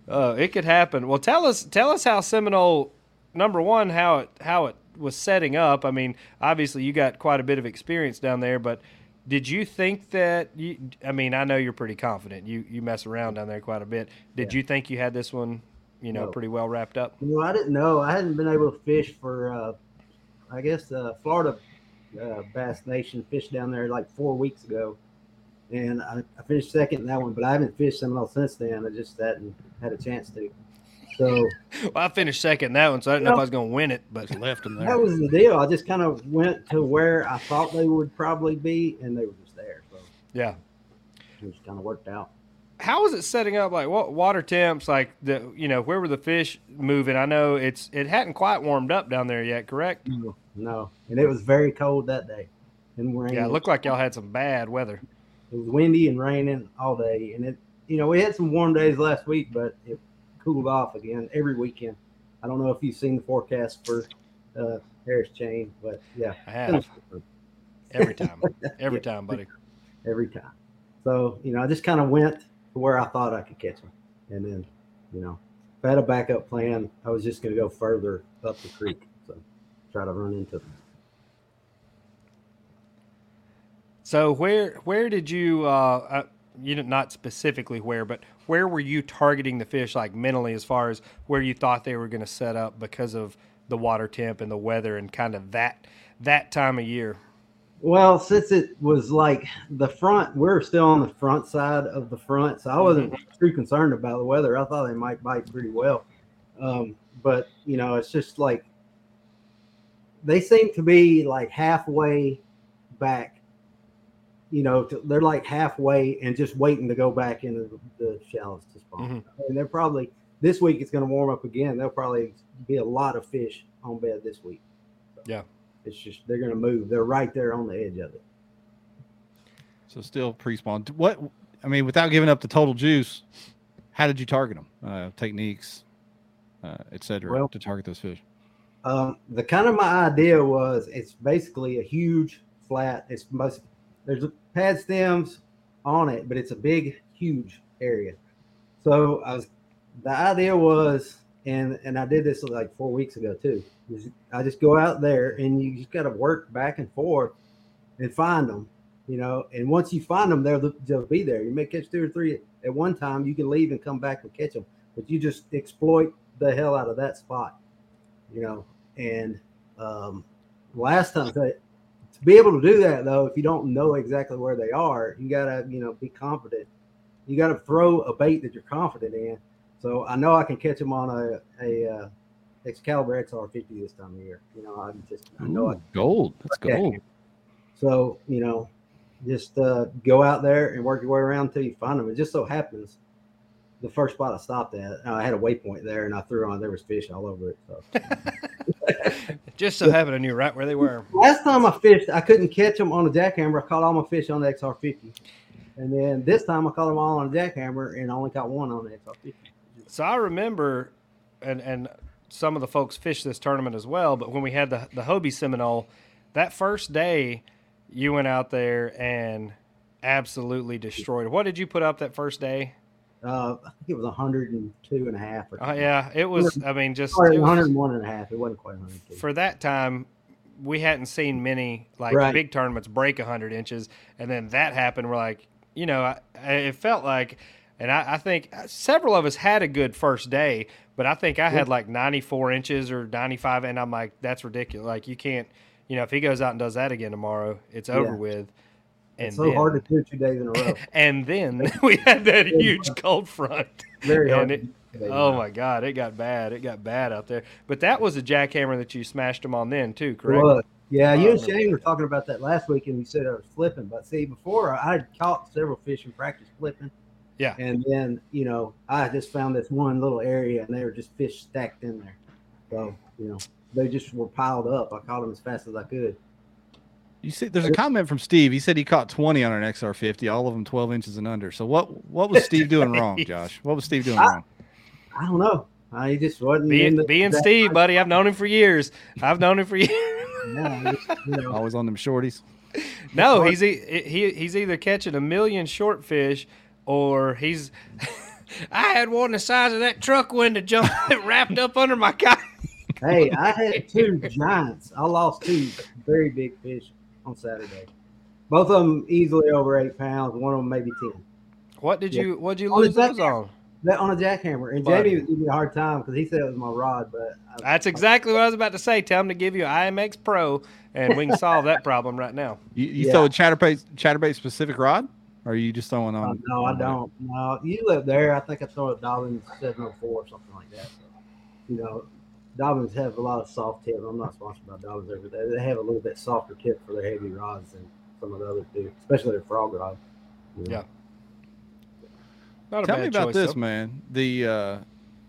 uh, it could happen. Well, tell us, tell us how Seminole number one, how it how it was setting up. I mean, obviously you got quite a bit of experience down there, but. Did you think that you, I mean, I know you're pretty confident. You you mess around down there quite a bit. Did yeah. you think you had this one, you know, no. pretty well wrapped up? No, I didn't know. I hadn't been able to fish for, uh, I guess, uh, Florida uh, Bass Nation fished down there like four weeks ago. and I, I finished second in that one, but I haven't fished Seminole since then. I just hadn't had a chance to. So well, I finished second in that one, so I didn't know, know if I was going to win it, but left them there. That was the deal. I just kind of went to where I thought they would probably be, and they were just there. So yeah, it just kind of worked out. How was it setting up? Like what water temps? Like the you know where were the fish moving? I know it's it hadn't quite warmed up down there yet, correct? No, no. And it was very cold that day, and rain. Yeah, it looked like y'all had some bad weather. It was windy and raining all day, and it you know we had some warm days last week, but it cooled off again every weekend. I don't know if you've seen the forecast for uh, Harris Chain, but yeah, I have every time, every time, buddy, every time. So you know I just kind of went to where I thought I could catch them. And then, you know, if I had a backup plan, I was just going to go further up the creek. So try to run into them. So where, where did you, uh, you did not specifically where, but where were you targeting the fish, like mentally, as far as where you thought they were going to set up because of the water temp and the weather and kind of that, that time of year? Well, since it was like the front, we're still on the front side of the front, so I wasn't too concerned about the weather. I thought they might bite pretty well. Um, but, you know, it's just like they seem to be like halfway back, you know, to, they're like halfway and just waiting to go back into the, the shallows to spawn. Mm-hmm. And they're probably, this week it's going to warm up again. There'll probably be a lot of fish on bed this week. So. Yeah. It's just they're going to move. They're right there on the edge of it. So still pre-spawn. What I mean, without giving up the total juice, how did you target them? Uh, techniques, uh, et cetera, well, to target those fish. Um, the kind of my idea was it's basically a huge flat. It's most there's pad stems on it, but it's a big, huge area. So I was the idea was, and and I did this like four weeks ago too. I just go out there and you just got to work back and forth and find them, you know, and once you find them, they'll, they'll be there. You may catch two or three at one time. You can leave and come back and catch them, but you just exploit the hell out of that spot, you know? And um, last time to, to be able to do that though, if you don't know exactly where they are, you gotta, you know, be confident. You got to throw a bait that you're confident in. So I know I can catch them on a, a, uh, Excalibur X R fifty this time of year. You know, I'm just, I know Ooh, I gold. That's gold. So, you know, just uh, go out there and work your way around until you find them. It just so happens the first spot I stopped at, I had a waypoint there and I threw on, there was fish all over it. So just so happened I knew right where they were. Last time I fished, I couldn't catch them on a jackhammer. I caught all my fish on the X R fifty. And then this time I caught them all on a jackhammer and I only caught one on the X R fifty. So I remember, and, and, some of the folks fished this tournament as well, but when we had the, the Hobie Seminole, that first day you went out there and absolutely destroyed. What did you put up that first day? Uh, I think it was one hundred two and a half. Oh uh, yeah. It was, I mean, just it was, one hundred one and a half. It wasn't quite one hundred two. For that time, we hadn't seen many like right. big tournaments break a hundred inches. And then that happened. We're like, you know, I, I, it felt like, and I, I think several of us had a good first day, but I think I had like ninety-four inches or ninety-five, and I'm like, that's ridiculous. Like you can't, you know, if he goes out and does that again tomorrow, it's over yeah. with. And it's so then, hard to do two days in a row. And then we had that huge cold front. Very hard. It, oh my God, it got bad. It got bad out there. But that was a jackhammer that you smashed him on then too, correct? Well, yeah, you and Shane were talking about that last week, and you said I was flipping. But see, before I had caught several fish in practice flipping. Yeah. And then, you know, I just found this one little area and they were just fish stacked in there. So, you know, they just were piled up. I caught them as fast as I could. You see, there's a comment from Steve. He said he caught twenty on an X R fifty, all of them twelve inches and under. So what what was Steve doing wrong, Josh? What was Steve doing I, wrong? I don't know. I just wasn't. Being, the, being Steve, time. buddy, I've known him for years. I've known him for years. Yeah, just, you know. Always on them shorties. No, he's e- he he's either catching a million short fish or he's, I had one the size of that truck window jump wrapped up under my car. Hey, I had two giants. I lost two very big fish on Saturday. Both of them easily over eight pounds. One of them maybe ten. What did yeah. you? What did you on lose those on? That, on a jackhammer. And Jamie was giving me a hard time because he said it was my rod. But I, that's exactly I, what I was about to say. Tell him to give you an I M X Pro, and we can solve that problem right now. You, you yeah. throw a chatterbait, chatterbait specific rod? Or are you just throwing on? Uh, no, on I don't. That? No, you live there. I think I throw at Dobbins seven oh four or something like that. So, you know, Dobbins have a lot of soft tips. I'm not sponsored by Dobbins every day. They have a little bit softer tip for their heavy rods than some of the others do, especially their frog rod. You know? Yeah. Not a Tell bad me about choice, this, though. man. The uh,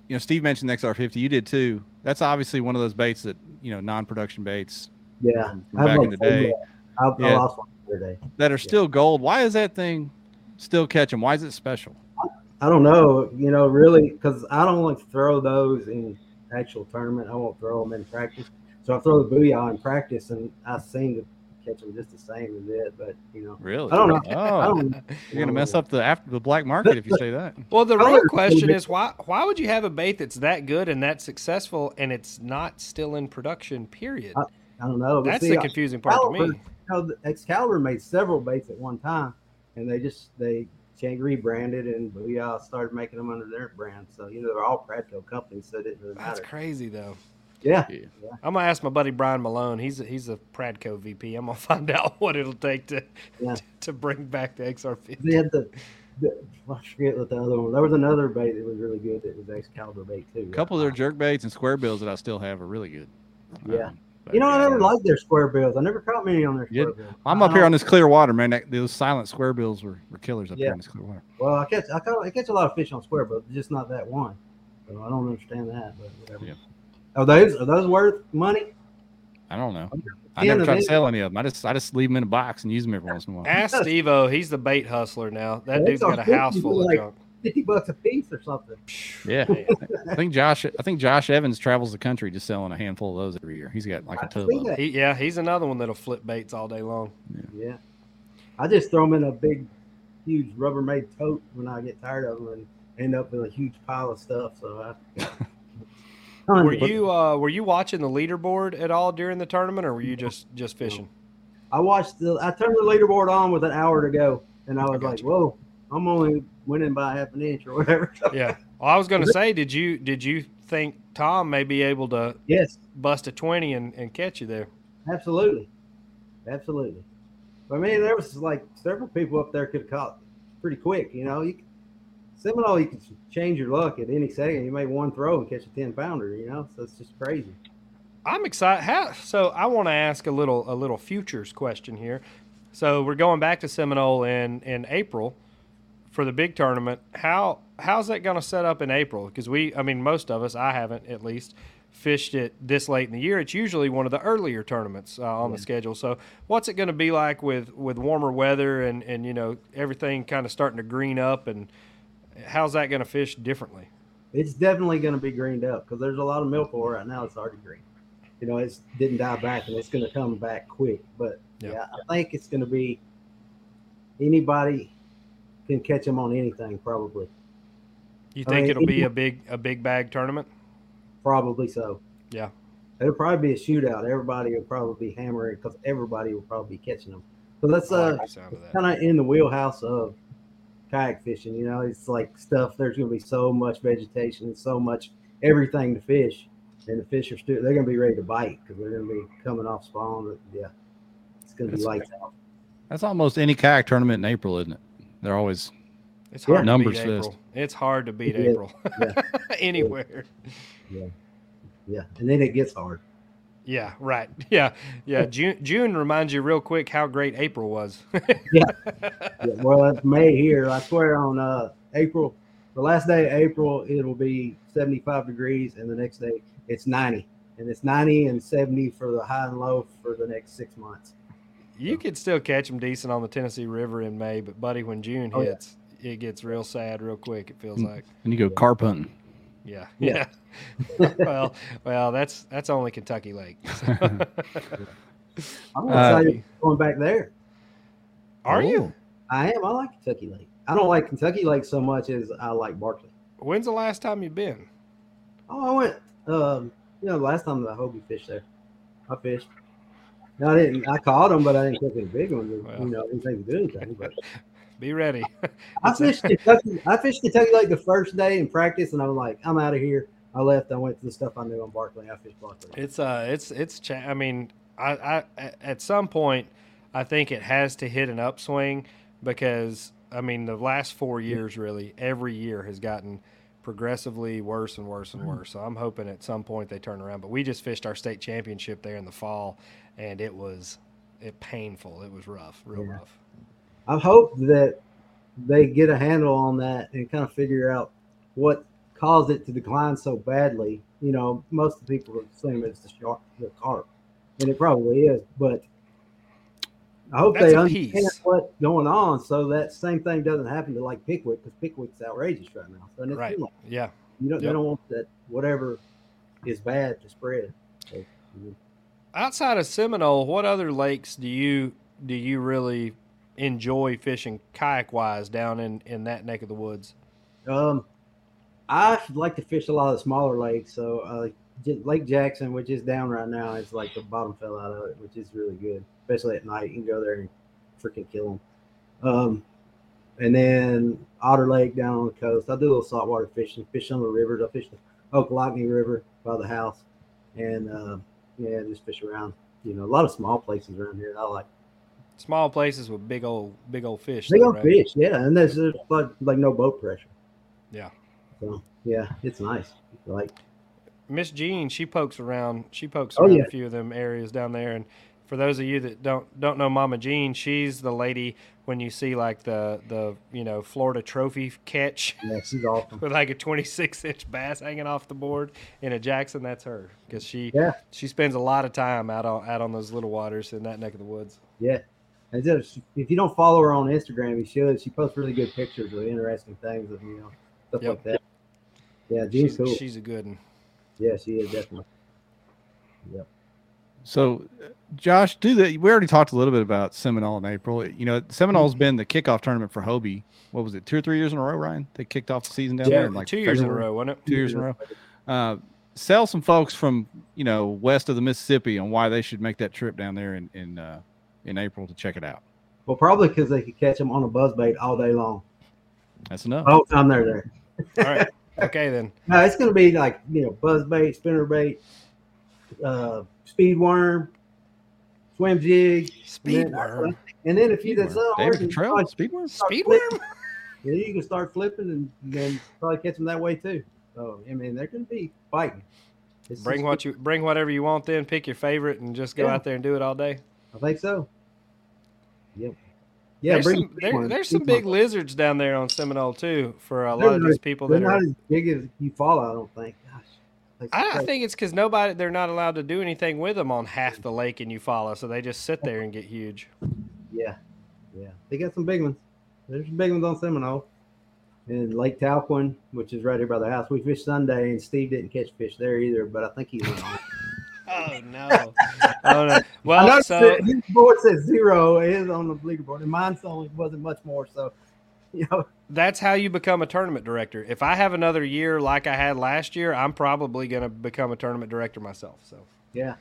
you know, Steve mentioned the X R fifty. You did too. That's obviously one of those baits that you know, non-production baits. Yeah, back in the day. I've lost one the other day. That are still yeah. gold. Why is that thing still catching? Why is it special? I, I don't know. You know, really, because I don't like to throw those in actual tournament. I won't throw them in practice. So I throw the Booyah in practice, and I seem to catch them just the same as it. But you know, really, I don't know. Oh. I don't, You're gonna know. mess up the after the black market if you say that. Well, the real question is why? Why would you have a bait that's that good and that successful, and it's not still in production? Period. I, I don't know. That's see, the confusing part Excalibur, to me. You know, Excalibur made several baits at one time, and they just they rebranded, and we all started making them under their brand. So you know, they're all Pratco companies, so it didn't really matter. That's crazy though. Yeah. yeah. I'm gonna ask my buddy Brian Malone. He's a, he's a Pratco V P. I'm gonna find out what it'll take to yeah. to, to bring back the X R fifty. They had the, the I forget what the other one. There was another bait that was really good. That was Excalibur bait too. A couple right? of their jerk baits and square bills that I still have are really good. Yeah. Um, But, you know, yeah. I never liked their square bills. I never caught many on their square yeah. bills. I'm up here on this clear water, man. That, those silent square bills were, were killers up yeah. here in this clear water. Well, I catch I, caught, I catch a lot of fish on square bills, just not that one. So I don't understand that, but whatever. Yeah. Are those are those worth money? I don't know. I never try to sell any of them. I just I just leave them in a box and use them every once in a while. Ask Steve-O. He's the bait hustler now. That yeah, dude's got a house full like of junk. Fifty bucks a piece or something. Yeah, I think Josh. I think Josh Evans travels the country just selling a handful of those every year. He's got like a tub. Of he, yeah, he's another one that'll flip baits all day long. Yeah. yeah, I just throw them in a big, huge Rubbermaid tote when I get tired of them and end up with a huge pile of stuff. So, I, were you uh, were you watching the leaderboard at all during the tournament, or were you just just fishing? I watched the. I turned the leaderboard on with an hour to go, and I was I like, you. "Whoa, I'm only." winning by half an inch or whatever. yeah. Well, I was going to say, did you did you think Tom may be able to yes. bust a twenty and, and catch you there? Absolutely. Absolutely. I mean, there was like several people up there could have caught pretty quick. You know, you, Seminole, you can change your luck at any second. You make one throw and catch a ten-pounder, you know? So it's just crazy. I'm excited. How, so I want to ask a little a little futures question here. So we're going back to Seminole in, in April. For the big tournament, how how's that going to set up in April? Because we, I mean, most of us, I haven't at least, fished it this late in the year. It's usually one of the earlier tournaments uh, on yeah. the schedule. So what's it going to be like with, with warmer weather and, and, you know, everything kind of starting to green up? And how's that going to fish differently? It's definitely going to be greened up because there's a lot of milfoil right now. It's already green. You know, it didn't die back, and it's going to come back quick. But, yeah, yeah I think it's going to be anybody – can catch them on anything probably. You think I mean, it'll be a big a big bag tournament? Probably so. Yeah. It'll probably be a shootout. Everybody will probably be hammering because everybody will probably be catching them. So that's uh, that. kind of in the wheelhouse of kayak fishing. You know, it's like stuff. There's going to be so much vegetation, so much everything to fish, and the fish are still they're going to be ready to bite because they're going to be coming off spawn. Yeah, it's going to be lights out. That's almost any kayak tournament in April, isn't it? They're always it's hard numbers to beat April. It's hard to beat yeah. April yeah. anywhere. Yeah, yeah, and then it gets hard. Yeah, right. Yeah, yeah. June June reminds you real quick how great April was. yeah. yeah. Well, it's May here. I swear on uh, April, the last day of April, it'll be seventy-five degrees, and the next day it's ninety, and it's ninety and seventy for the high and low for the next six months. You could still catch them decent on the Tennessee River in May, but, buddy, when June oh, hits, yeah. it gets real sad real quick, it feels like. And you go carp hunting. Yeah. Yeah. yeah. well, well, that's that's only Kentucky Lake. So. I'm excited uh, going back there. Are you? I am. I like Kentucky Lake. I don't like Kentucky Lake so much as I like Barkley. When's the last time you've been? Oh, I went, um, you know, the last time that I hoagie fished there. I fished. No, I didn't. I caught them, but I didn't catch any big ones. Well, you know, I didn't think to do anything. But be ready. I fished Kentucky. I fished Kentucky like the first day in practice, and I was like, I'm out of here. I left. I went to the stuff I knew on Barkley. I fished Barkley. It's uh, it's it's. Cha- I mean, I, I at some point, I think it has to hit an upswing because I mean, the last four years, really, every year has gotten progressively worse and worse and worse. So I'm hoping at some point they turn around. But we just fished our state championship there in the fall, and it was it painful. It was rough, real yeah. rough. I hope that they get a handle on that and kind of figure out what caused it to decline so badly. You know, most of the people assume it's the shark, the carp, and it probably is. But I hope that's they understand piece. what's going on, so that same thing doesn't happen to like Pickwick, because Pickwick's outrageous right now. So it's right. Too long. Yeah. You don't. Yep. They don't want that whatever is bad to spread. So, yeah. Outside of Seminole, what other lakes do you do you really enjoy fishing kayak wise down in, in that neck of the woods? Um, I like to fish a lot of the smaller lakes. So uh, Lake Jackson, which is down right now, it's like the bottom fell out of it, which is really good. Especially at night, you can go there and freaking kill them. Um, and then Otter Lake down on the coast. I do a little saltwater fishing, fish on the rivers. I fish the Okalocnie River by the house, and uh, yeah, just fish around. You know, a lot of small places around here that I like. Small places with big old, big old fish. Big though, old right? fish, yeah. And there's, there's like, like no boat pressure. Yeah. So yeah, it's nice. Like Miss Jean, she pokes around. She pokes around oh, yeah. a few of them areas down there, and. For those of you that don't don't know Mama Jean, she's the lady when you see like the the you know Florida Trophy catch yeah, she's awesome. with like a twenty-six inch bass hanging off the board in a Jackson. That's her, because she yeah. she spends a lot of time out on out on those little waters in that neck of the woods. Yeah, and just, if you don't follow her on Instagram, you should. She posts really good pictures of interesting things, of you know stuff yep. like that. Yeah, Jean's she's, cool. She's a good one. Yeah, she is definitely. Yep. So, Josh, do that. We already talked a little bit about Seminole in April. You know, Seminole's been the kickoff tournament for Hobie. What was it, two or three years in a row, Ryan? They kicked off the season down yeah, there. Like two years February. in a row, wasn't it? Two years in a row. Uh, sell some folks from, you know, west of the Mississippi on why they should make that trip down there in in, uh, in April to check it out. Well, probably because they could catch them on a buzzbait all day long. That's enough. Oh, I'm there, there. All right. Okay, then. No, it's going to be like, you know, buzzbait, spinnerbait, uh, speed worm, swim jig, speed and then, worm, and then if you that's all David Cottrell, speed worm, speed worm. Then you can start flipping and then probably catch them that way too. So I mean, they're going to be fighting. It's bring what you bring, whatever you want. Then pick your favorite and just go yeah. out there and do it all day. I think so. Yep. Yeah. There's bring some, there, there's some big one. lizards down there on Seminole too. For a they're lot of these people, they're that not are, as big as you fall. I don't think. Gosh. I think it's because nobody, they're not allowed to do anything with them on half the lake in Eufaula, so they just sit there and get huge. Yeah, yeah. They got some big ones. There's some big ones on Seminole. And Lake Talquin, which is right here by the house. We fished Sunday, and Steve didn't catch fish there either, but I think he went on. Oh, no. Oh, no. Well, so. His board says zero. It is on the leaderboard, and mine's only wasn't much more, so. You know. That's how you become a tournament director. If I have another year like I had last year, I'm probably going to become a tournament director myself. So yeah,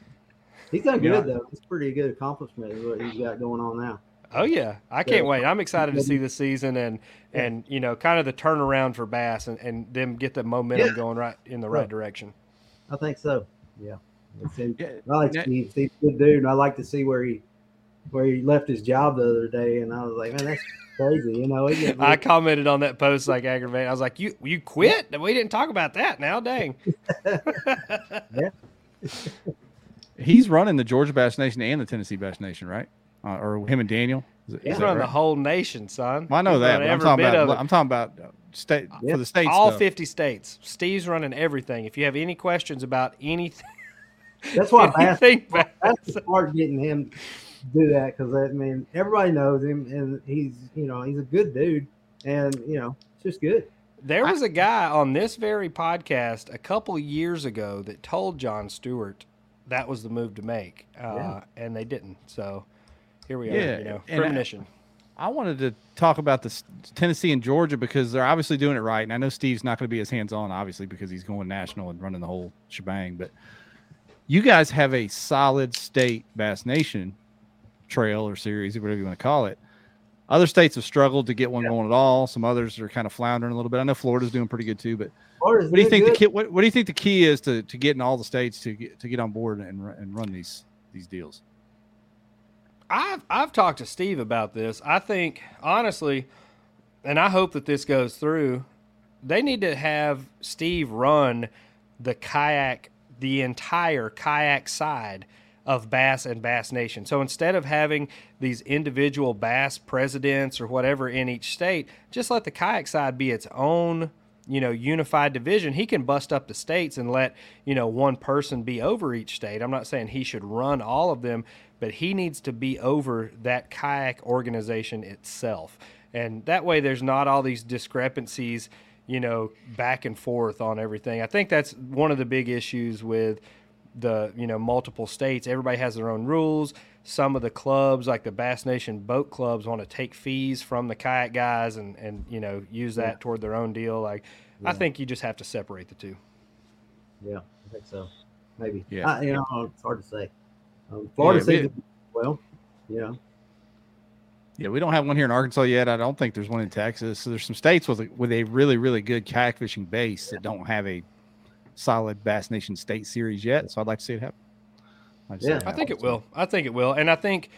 he's done good yeah. though. It's pretty good accomplishment is what he's got going on now. Oh yeah, I so, can't wait. I'm excited to see the season and yeah. and you know kind of the turnaround for bass and, and them get the momentum yeah. going right in the right. right direction. I think so. Yeah, it's in, yeah. I like yeah. Steve. Steve's a good dude, and I like to see where he where he left his job the other day, and I was like, man, that's. Crazy, you know. Really- I commented on that post like aggravated. I was like, "You, you quit? We didn't talk about that." Now, dang. yeah. He's running the Georgia Bass Nation and the Tennessee Bass Nation, right? Uh, or him and Daniel. Is, He's is running right? the whole nation, son. Well, I know He's that. But I'm talking about. I'm talking about state yeah. for the states. All though. fifty states. Steve's running everything. If you have any questions about anything, that's why I think that's hard getting him. Do that because I mean everybody knows him and he's you know he's a good dude and you know it's just good. There was a guy on this very podcast a couple years ago that told Jon Stewart that was the move to make, uh, yeah. and they didn't. So here we are. Yeah, you know, premonition. I, I wanted to talk about the Tennessee and Georgia because they're obviously doing it right, and I know Steve's not going to be as hands on, obviously, because he's going national and running the whole shebang. But you guys have a solid state Bass Nation trail or series, whatever you want to call it. Other states have struggled to get one yeah. going at all. Some others are kind of floundering a little bit. I know Florida's doing pretty good too, but Florida's what do you think good. the key, what, what do you think the key is to, to getting all the states to get to get on board and and run these these deals? I've I've talked to Steve about this. I think honestly, and I hope that this goes through, they need to have Steve run the kayak, the entire kayak side of Bass and Bass Nation. So instead of having these individual bass presidents or whatever in each state, just let the kayak side be its own, you know, unified division. He can bust up the states and let, you know, one person be over each state. I'm not saying he should run all of them, but he needs to be over that kayak organization itself. And that way there's not all these discrepancies, you know, back and forth on everything. I think that's one of the big issues with the, you know, multiple states. Everybody has their own rules. Some of the clubs, like the Bass Nation boat clubs, want to take fees from the kayak guys and, and you know, use that yeah. toward their own deal. Like, yeah. I think you just have to separate the two. Yeah, I think so. Maybe. Yeah. I, you know, it's hard to say. Um, Florida yeah, seems well, you know. Yeah, we don't have one here in Arkansas yet. I don't think there's one in Texas. So there's some states with a, with a really, really good kayak fishing base yeah. that don't have a solid Bass Nation State Series yet. So I'd like to see it happen. Like yeah, I think it will. I think it will. And I think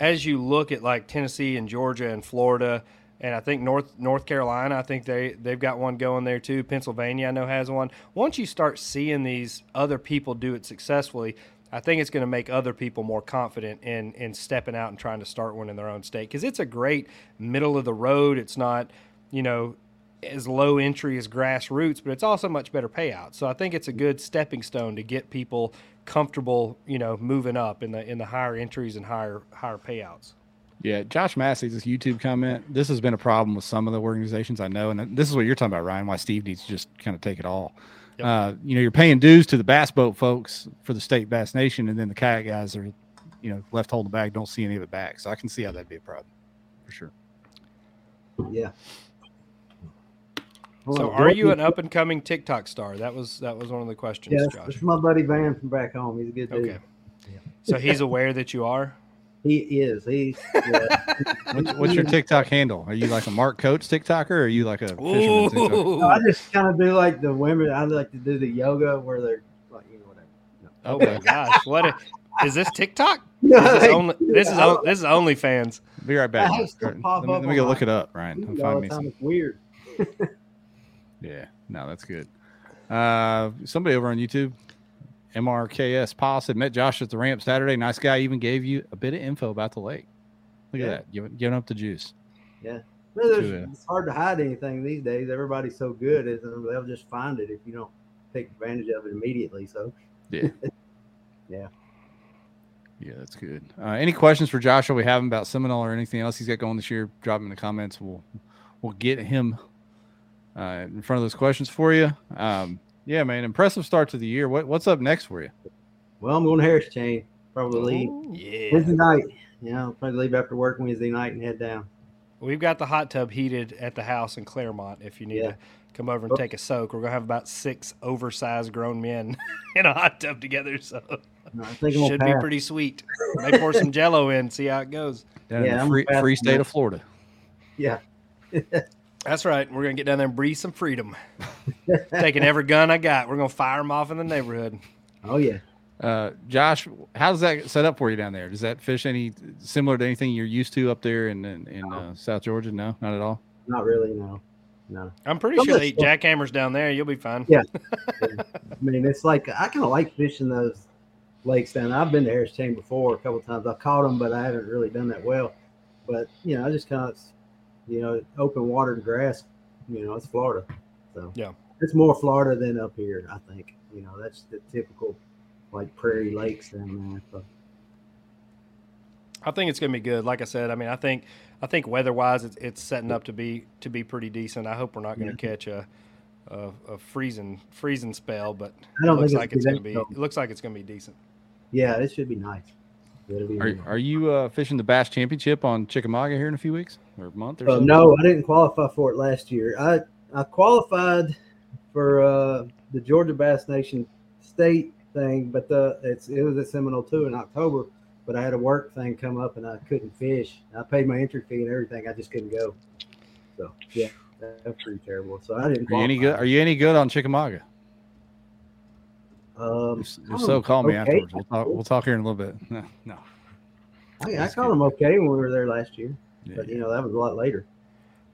as you look at like Tennessee and Georgia and Florida, and I think North North Carolina, I think they, they've got one going there too. Pennsylvania, I know, has one. Once you start seeing these other people do it successfully, I think it's going to make other people more confident in in stepping out and trying to start one in their own state, because it's a great middle of the road. It's not, you know, as low entry as grassroots, but it's also much better payout. So I think it's a good stepping stone to get people comfortable, you know, moving up in the in the higher entries and higher higher payouts. Yeah, Josh Massey's this YouTube comment. This has been a problem with some of the organizations I know, and this is what you're talking about, Ryan. Why Steve needs to just kind of take it all. Uh, you know, you're paying dues to the bass boat folks for the state Bass Nation, and then the kayak guys are, you know, left holding the bag, don't see any of it back. So I can see how that'd be a problem for sure. Yeah. So are you an up and coming TikTok star? That was that was one of the questions, yeah, that's, Josh. That's my buddy Van from back home. He's a good dude. Okay. Yeah. So he's aware that you are? He is. He's yeah. what's, what's your TikTok handle? Are you like a Mark Coates TikToker, or are you like a fisherman TikToker? No, I just kind of do like the women. I like to do the yoga where they're like, you know, whatever. No. Oh my gosh, what a, is this TikTok? No, this is only this is only, this is OnlyFans. Be right back. Let me, let me go look it up, Ryan. Come find me some. It's weird. Yeah, no, that's good. Uh, somebody over on YouTube. M R K S Paul said, met Josh at the ramp Saturday. Nice guy. Even gave you a bit of info about the lake. Look yeah. at that. Giving, giving up the juice. Yeah. Well, to, uh, it's hard to hide anything these days. Everybody's so good. They'll just find it if you don't take advantage of it immediately. So, yeah. yeah. Yeah, that's good. Uh, any questions for Joshua we have about Seminole or anything else he's got going this year? Drop him in the comments. We'll, we'll get him uh, in front of those questions for you. Um, Yeah, man, impressive start to the year. What what's up next for you? Well, I'm going to Harris Chain. Probably leave Ooh, yeah. Wednesday night. You know, probably leave after work Wednesday night and head down. We've got the hot tub heated at the house in Claremont. If you need yeah. to come over and take a soak, we're gonna have about six oversized grown men in a hot tub together. So no, I think should be pretty sweet. May pour some Jello in, see how it goes. Down yeah, in the free, free state of Florida. Yeah. That's right. We're going to get down there and breathe some freedom. Taking every gun I got. We're going to fire them off in the neighborhood. Oh, yeah. Uh, Josh, how's that set up for you down there? Does that fish any similar to anything you're used to up there in, in, in uh, South Georgia? No, not at all? Not really, no. No. I'm pretty Some sure they eat jackhammers down there. You'll be fine. Yeah. I mean, it's like I kind of like fishing those lakes down there. I've been to Harris Chain before a couple of times. I've caught them, but I haven't really done that well. But, you know, I just kind of – you know, open water and grass, you know, it's Florida. So yeah, it's more Florida than up here, I think. You know, that's the typical like prairie lakes down there. So I think it's going to be good. Like I said, I mean, I think, I think weather wise, it's, it's setting up to be, to be pretty decent. I hope we're not going to yeah. catch a, a, a freezing, freezing spell, but I don't it looks think like it's going to be, it looks like it's going to be decent. Yeah, it should be nice. Are, are you uh, fishing the Bass Championship on Chickamauga here in a few weeks or a month? Or uh, no, I didn't qualify for it last year. I, I qualified for uh, the Georgia Bass Nation State thing, but the, it's it was at Seminole too in October. But I had a work thing come up and I couldn't fish. I paid my entry fee and everything. I just couldn't go. So yeah, that's pretty terrible. So I didn't. Are you any good? Are you any good on Chickamauga? Um, if, if so, call me okay. afterwards. We'll talk, we'll talk here in a little bit. No, no. I, I called them okay when we were there last year, yeah, but you yeah. know that was a lot later.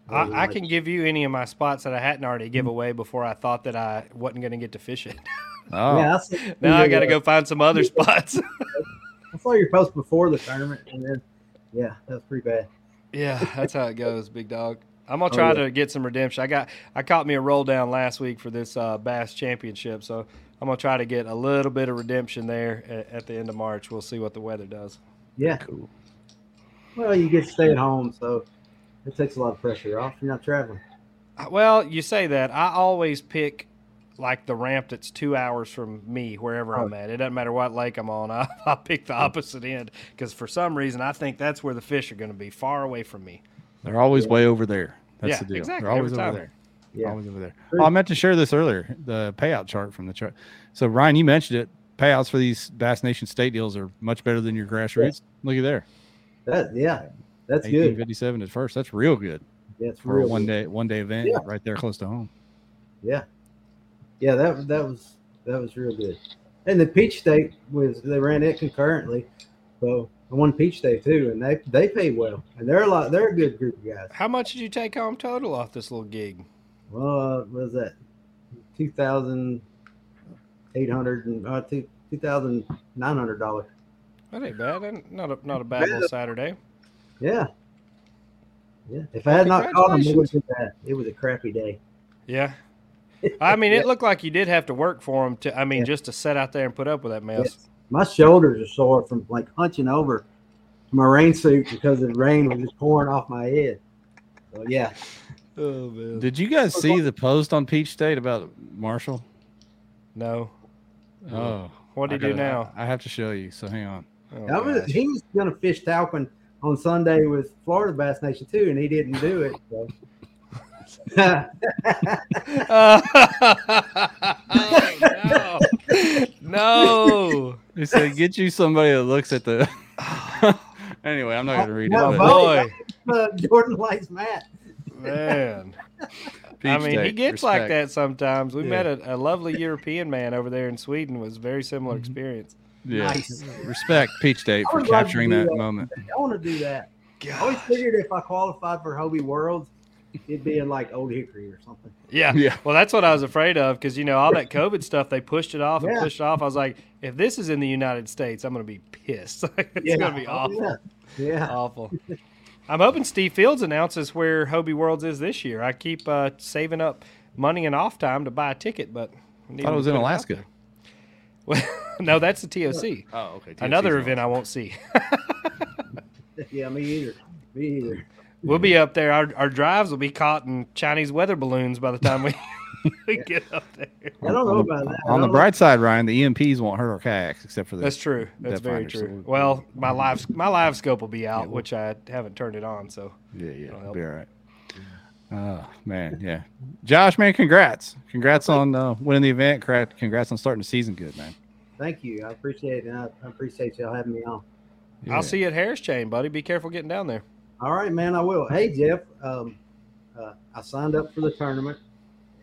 I, I can give you any of my spots that I hadn't already give away before I thought that I wasn't going to get to fish it. Oh, yeah, now I got to go find some other spots. I saw your post before the tournament, and then yeah, that was pretty bad. Yeah, that's how it goes, big dog. I'm gonna try oh, yeah. to get some redemption. I got I caught me a roll down last week for this uh, Bass Championship, so I'm gonna try to get a little bit of redemption there at, at the end of March. We'll see what the weather does. Yeah, cool. Well, you get to stay at home, so. It takes a lot of pressure off. You're not traveling. Well, you say that. I always pick, like, the ramp that's two hours from me, wherever oh. I'm at. It doesn't matter what lake I'm on. I, I pick the opposite end because for some reason I think that's where the fish are going to be, far away from me. They're always yeah. way over there. That's yeah, the deal. Exactly. They're always over there. Yeah. Always over there. Oh, I meant to share this earlier, the payout chart from the chart. So, Ryan, you mentioned it. Payouts for these Bass Nation state deals are much better than your grassroots. Yeah. Look at there. That, yeah. That's good. fifty-seven at first. That's real good. Yeah, it's for real a one day one day event yeah. right there close to home. Yeah, yeah. That that was that was real good. And the Peach State was they ran it concurrently, so I won Peach State too, and they they pay well, and they're a lot. They're a good group of guys. How much did you take home total off this little gig? Well, uh, what was that two thousand eight hundred and uh, two thousand nine hundred dollars? That ain't bad. Not a not a bad little Saturday. Yeah. Yeah. If I had not caught him, it would be bad. It was a crappy day. Yeah. I mean, it yeah. looked like you did have to work for him to, I mean, yeah. just to sit out there and put up with that mess. Yes. My shoulders are sore from like hunching over my rain suit because the rain was just pouring off my head. So, yeah. Oh, man. Did you guys see the post on Peach State about Marshall? No. Oh. What do you do now? I have to show you. So hang on. Oh, I was, he was going to fish Talcon on Sunday with Florida Bass Nation too, and he didn't do it. So. oh, no, no! He said, "Get you somebody that looks at the." Anyway, I'm not going to read no, it. Boy, uh, Jordan likes Matt. Man, Peach I mean, State, he gets respect. Like that sometimes. We yeah. met a, a lovely European man over there in Sweden. It was a very similar experience. Yeah, nice. Respect Peach State for capturing that, that moment. I want to do that. Gosh. I always figured if I qualified for Hobie Worlds, it'd be in like Old Hickory or something. Yeah, yeah. Well, that's what I was afraid of because, you know, all that COVID stuff, they pushed it off yeah. and pushed it off. I was like, if this is in the United States, I'm going to be pissed. It's yeah. going to be awful. Oh, yeah. yeah. Awful. I'm hoping Steve Fields announces where Hobie Worlds is this year. I keep uh, saving up money and off time to buy a ticket, but I thought it was in Alaska. Well, no, that's the T O C. Oh, okay. T O C's another event I won't see. yeah, me either. Me either. We'll be up there. Our, our drives will be caught in Chinese weather balloons by the time we yeah. get up there. I don't know about that. On the bright side, Ryan, the E M Ps won't hurt our kayaks except for the. That's true. That's very true. Salute. Well, my live my live scope will be out, yeah, which I haven't turned it on, so yeah, yeah, it'll help. Be all right. Oh, man, yeah. Josh, man, congrats. Congrats on uh, winning the event. Congrats on starting the season good, man. Thank you. I appreciate it, and I appreciate y'all having me on. Yeah. I'll see you at Harris Chain, buddy. Be careful getting down there. All right, man, I will. Hey, Jeff, um, uh, I signed up for the tournament,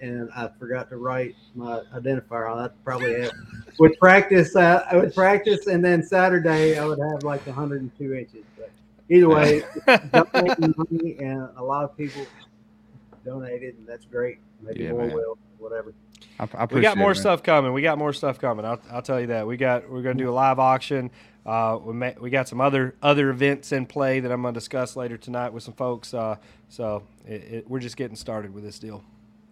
and I forgot to write my identifier on. I probably have. With practice, uh, I would practice, and then Saturday I would have like one hundred two inches. But either way, money and a lot of people – donated, and that's great. Maybe yeah, more man. Will, whatever. I, I we got more it, stuff coming. We got more stuff coming. I'll, I'll tell you that. We got. We're going to do a live auction. Uh, we may, we got some other other events in play that I'm going to discuss later tonight with some folks. Uh, so it, it, we're just getting started with this deal.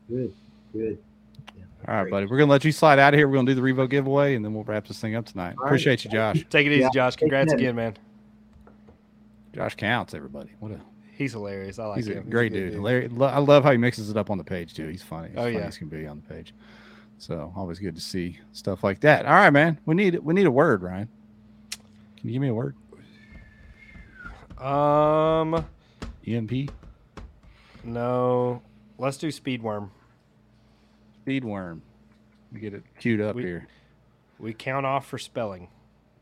Good, good. Yeah, all right, great. Buddy. We're going to let you slide out of here. We're going to do the Revo giveaway, and then we'll wrap this thing up tonight. All Appreciate right. you, Josh. Take it easy, yeah. Josh. Congrats again, man. Josh counts, everybody. What a. He's hilarious. I like He's him. A great He's a dude. dude. Hilari- I love how he mixes it up on the page, too. He's funny. He's oh, funny yeah. as can be on the page. So always good to see stuff like that. All right, man. We need we need a word, Ryan. Can you give me a word? Um, E M P? No. Let's do speedworm. Speedworm. Let me get it queued up we, here. We count off for spelling.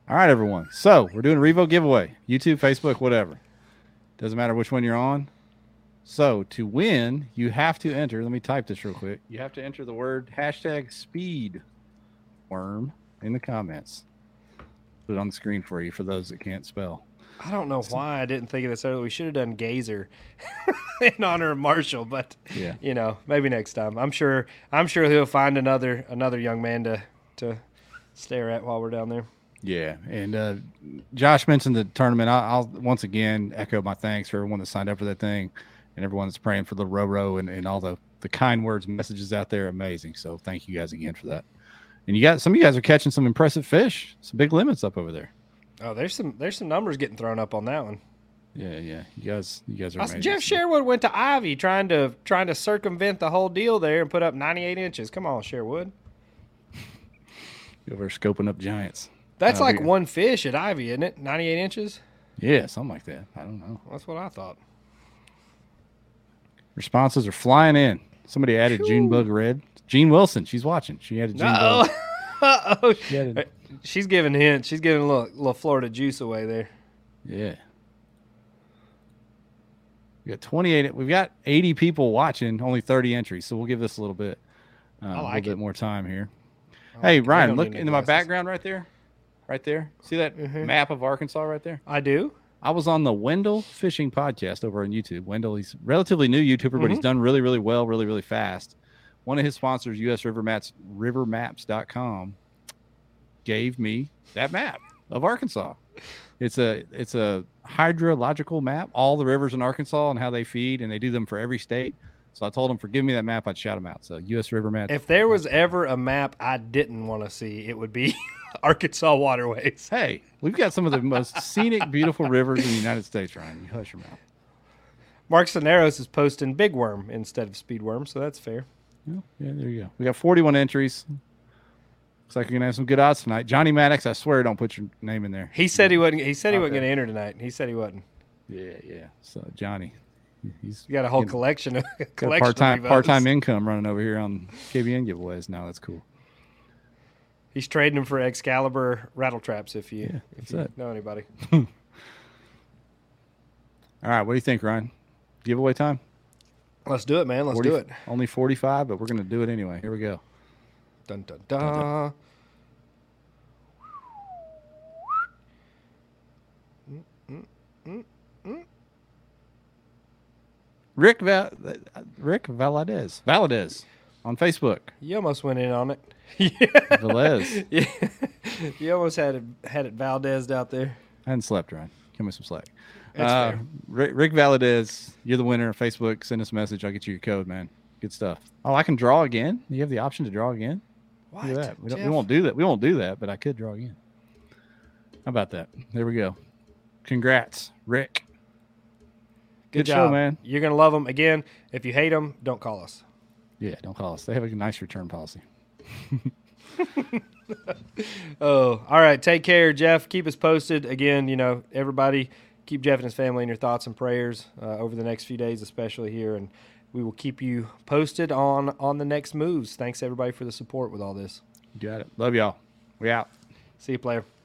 All right, everyone. So we're doing a Revo giveaway. YouTube, Facebook, whatever. Doesn't matter which one you're on. So to win, you have to enter. Let me type this real quick. You have to enter the word hashtag speed worm in the comments. Put it on the screen for you for those that can't spell. I don't know why I didn't think of this earlier. We should have done Gazer in honor of Marshall, but yeah. you know, maybe next time. I'm sure I'm sure he'll find another another young man to to stare at while we're down there. Yeah, and uh, Josh mentioned the tournament. I, I'll once again echo my thanks for everyone that signed up for that thing, and everyone that's praying for the Roro and, and all the, the kind words and messages out there. Amazing. So thank you guys again for that. And you got some of you guys are catching some impressive fish, some big limits up over there. Oh, there's some there's some numbers getting thrown up on that one. Yeah, yeah. You guys you guys are amazing. Jeff Sherwood went to Ivy trying to trying to circumvent the whole deal there and put up ninety-eight inches. Come on, Sherwood. You're scoping up giants. That's uh, like one fish at Ivy, isn't it? ninety-eight inches? Yeah, something like that. I don't know. That's what I thought. Responses are flying in. Somebody added Whew. June Bug Red. Jean Wilson, she's watching. She added June Uh-oh. Bug. Uh-oh. She added... She's giving hints. She's giving a little, little Florida juice away there. Yeah. We got twenty-eight. We've got eighty people watching, only thirty entries. So we'll give this a little bit, uh, like a little it. bit more time here. Like hey, Ryan, look into my background right there. Right there. See that mm-hmm. map of Arkansas right there? I do. I was on the Wendell Fishing Podcast over on YouTube. Wendell, he's a relatively new YouTuber, mm-hmm. but he's done really, really well, really, really fast. One of his sponsors, U S River Maps, river maps dot com, gave me that map of Arkansas. It's a it's a hydrological map, all the rivers in Arkansas and how they feed, and they do them for every state. So I told him, for give me that map, I'd shout him out. So U S River Maps. If there was ever a map I didn't want to see, it would be Arkansas waterways. Hey, we've got some of the most scenic, beautiful rivers in the United States, Ryan. You hush your mouth. Mark Cineros is posting Big Worm instead of Speed Worm, so that's fair. Yeah, there you go. We got forty-one entries. Looks like you're gonna have some good odds tonight. Johnny Maddox, I swear, don't put your name in there. He said he wasn't. He said he wasn't gonna enter tonight. He said he wasn't. Yeah, yeah. So Johnny, he's you got a whole getting, collection of collection part-time of part-time income running over here on K B N giveaways. Now that's cool. He's trading them for Excalibur rattle traps. If you, yeah, if you know anybody. All right, what do you think, Ryan? Giveaway time. Let's do it, man. Let's forty, do it. Only forty-five, but we're going to do it anyway. Here we go. Dun, dun, dun. Dun, dun. Mm, mm, mm, mm. Rick Val- Rick Valadez. Valadez on Facebook. You almost went in on it. Yeah. Velez. Yeah. You almost had it, had it Valdez out there. I hadn't slept, Ryan. Give me some slack. Uh, Rick, Rick Valadez, you're the winner on Facebook. Send us a message. I'll get you your code, man. Good stuff. Oh, I can draw again. You have the option to draw again. What? Look at that. We, don't, we won't do that. We won't do that, but I could draw again. How about that? There we go. Congrats, Rick. Good, Good job, show, man. You're going to love them. Again, if you hate them, don't call us. Yeah, don't call us. They have a nice return policy. Oh, all right. Take care, Jeff. Keep us posted. Again, you know, everybody – keep Jeff and his family in your thoughts and prayers uh, over the next few days, especially here, and we will keep you posted on on the next moves. Thanks, everybody, for the support with all this. You got it. Love y'all. We out. See you, player.